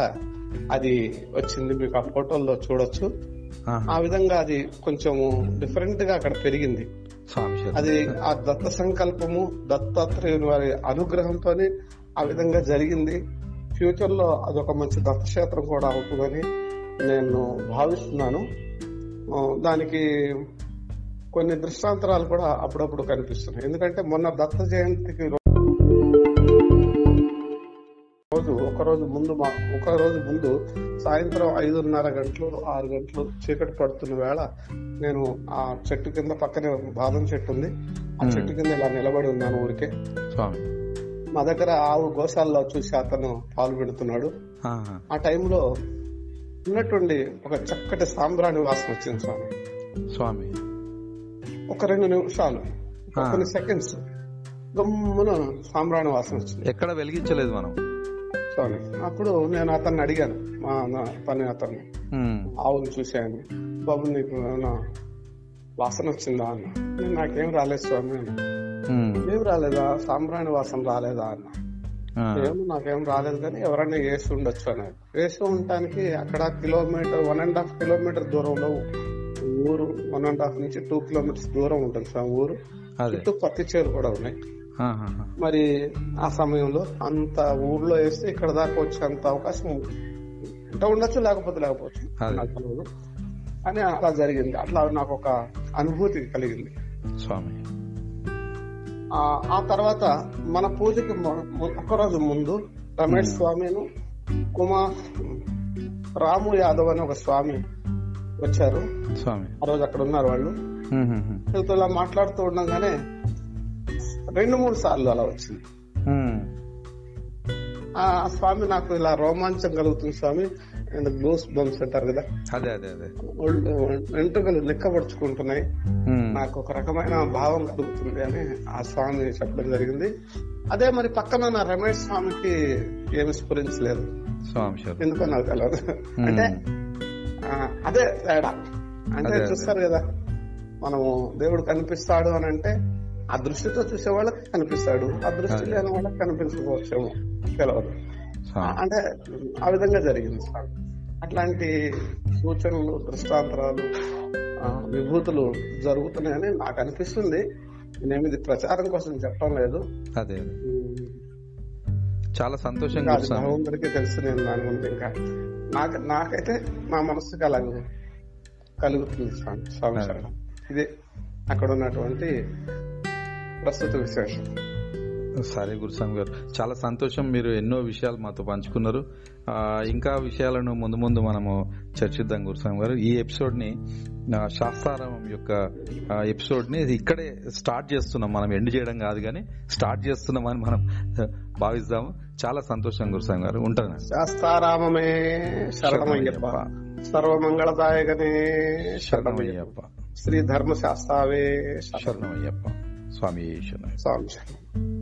అది వచ్చింది, మీకు ఆ ఫోటోల్లో చూడొచ్చు. ఆ విధంగా అది కొంచెము డిఫరెంట్ గా అక్కడ పెరిగింది. అది ఆ దత్త సంకల్పము దత్తాత్రేయుని వారి అనుగ్రహంతోనే ఆ విధంగా జరిగింది. ఫ్యూచర్ లో అదొక మంచి దత్తక్షేత్రం కూడా అవుతుందని నేను భావిస్తున్నాను. దానికి కొన్ని దృష్టాంతరాలు కూడా అప్పుడప్పుడు కనిపిస్తున్నాయి. ఎందుకంటే మొన్న దత్త జయంతికి ఒక రోజు ముందు సాయంత్రం 5:30 గంటలు 6 గంటలు చీకటి పడుతున్న వేళ నేను ఆ చెట్టు కింద, పక్కనే బాదం చెట్టు ఉంది, ఆ చెట్టు కింద ఇలా నిలబడి ఉన్నాను ఊరికే. మా దగ్గర ఆవు గోశాలలో చూసి అతను పాలు పెడుతున్నాడు. ఆ టైంలో ఉన్నట్టుండి ఒక చక్కటి సాంబ్రాణి వాసన వచ్చింది స్వామి. 2 నిమిషాలు, కొన్ని సెకండ్స్ గమ్మున సాంబ్రాణి వాసన వచ్చింది. ఎక్కడ వెలిగించలేదు మనం స్వామి. అప్పుడు నేను అతన్ని అడిగాను, అతన్ని ఆవును చూశాను, బాబు నీకు వాసన వచ్చిందా అన్న. నేను నాకేం రాలేదు స్వామి అని. ఏం రాలేదా, సాంబ్రాణి వాసన రాలేదా అన్న. ఏమో నాకేం రాలేదు కానీ ఎవరైనా వేసి ఉండొచ్చు అన్నారు. వేసి ఉండటానికి అక్కడ 1.5 కిలోమీటర్ దూరంలో ఊరు, 1.5 నుంచి 2 కిలోమీటర్స్ దూరం ఉంటుంది సార్ ఊరు. చుట్టూ పత్తి చేలు కూడా ఉన్నాయి. మరి ఆ సమయంలో అంత ఊర్లో వేస్తే ఇక్కడ దాకా వచ్చే అంత అవకాశం అంటే ఉండొచ్చు, లేకపోవచ్చు అని అలా జరిగింది. అట్లా నాకు ఒక అనుభూతి కలిగింది స్వామి. ఆ తర్వాత మన పూజకి ఒకరోజు ముందు రమేష్ స్వామిను రాము యాదవ్ అని ఒక స్వామి వచ్చారు స్వామి. ఆ రోజు అక్కడ ఉన్నారు వాళ్ళు. ఇలా మాట్లాడుతూ ఉండగానే 2-3 సార్లు అలా వచ్చింది. ఆ స్వామి నాకు ఇలా రోమాంచం కలుగుతుంది స్వామి, గూస్ బంప్స్ అంటారు కదా, వెంట్రుకలు లెక్కపరుచుకుంటున్నాయి, నాకు ఒక రకమైన భావం కలుగుతుంది అని ఆ స్వామి చెప్పడం జరిగింది. అదే మరి పక్కన నా రమేష్ స్వామికి ఏమి స్ఫురించలేదు ఎందుకో నాకు తెలియదు. అంటే అదే తేడా. అంటే చూస్తారు కదా, మనము దేవుడు కనిపిస్తాడు అని అంటే ఆ దృష్టితో చూసే వాళ్ళకి కనిపిస్తాడు, ఆ దృష్టి లేని వాళ్ళకి కనిపించకపోవచ్చేమో తెలియదు. అంటే ఆ విధంగా జరిగింది స్వామి. అట్లాంటి సూచనలు, దృష్టాంతరాలు, విభూతులు జరుగుతున్నాయని నాకు అనిపిస్తుంది. నేను ఇది ప్రచారం కోసం చెప్పడం లేదు, చాలా సంతోషంగా అందరికీ తెలుసు. నేను దాని ముందు ఇంకా నాకైతే నా మనసుకి అలాగే కలుగుతుంది స్వామి. ఇది అక్కడ ఉన్నటువంటి ప్రస్తుత విశేషం. సరే గురుస్వామి గారు, చాలా సంతోషం, మీరు ఎన్నో విషయాలు మాతో పంచుకున్నారు. ఇంకా విషయాలను ముందు ముందు మనము చర్చిద్దాం గురుస్వామి గారు. ఈ ఎపిసోడ్ ని, శాస్తారామం యొక్క ఎపిసోడ్ ని ఇక్కడే స్టార్ట్ చేస్తున్నాం మనం, ఎండ్ చేయడం కాదు కానీ స్టార్ట్ చేస్తున్నాం అని మనం భావిస్తాము. చాలా సంతోషం గురుస్వామి గారు, ఉంటాను. శాస్తారామమే శరణమయ్యప్ప, సర్వమంగళదాయకనే శరణమయ్యప్ప, శ్రీ ధర్మ శాస్తావే శరణమయ్యప్ప, స్వామి శరణం.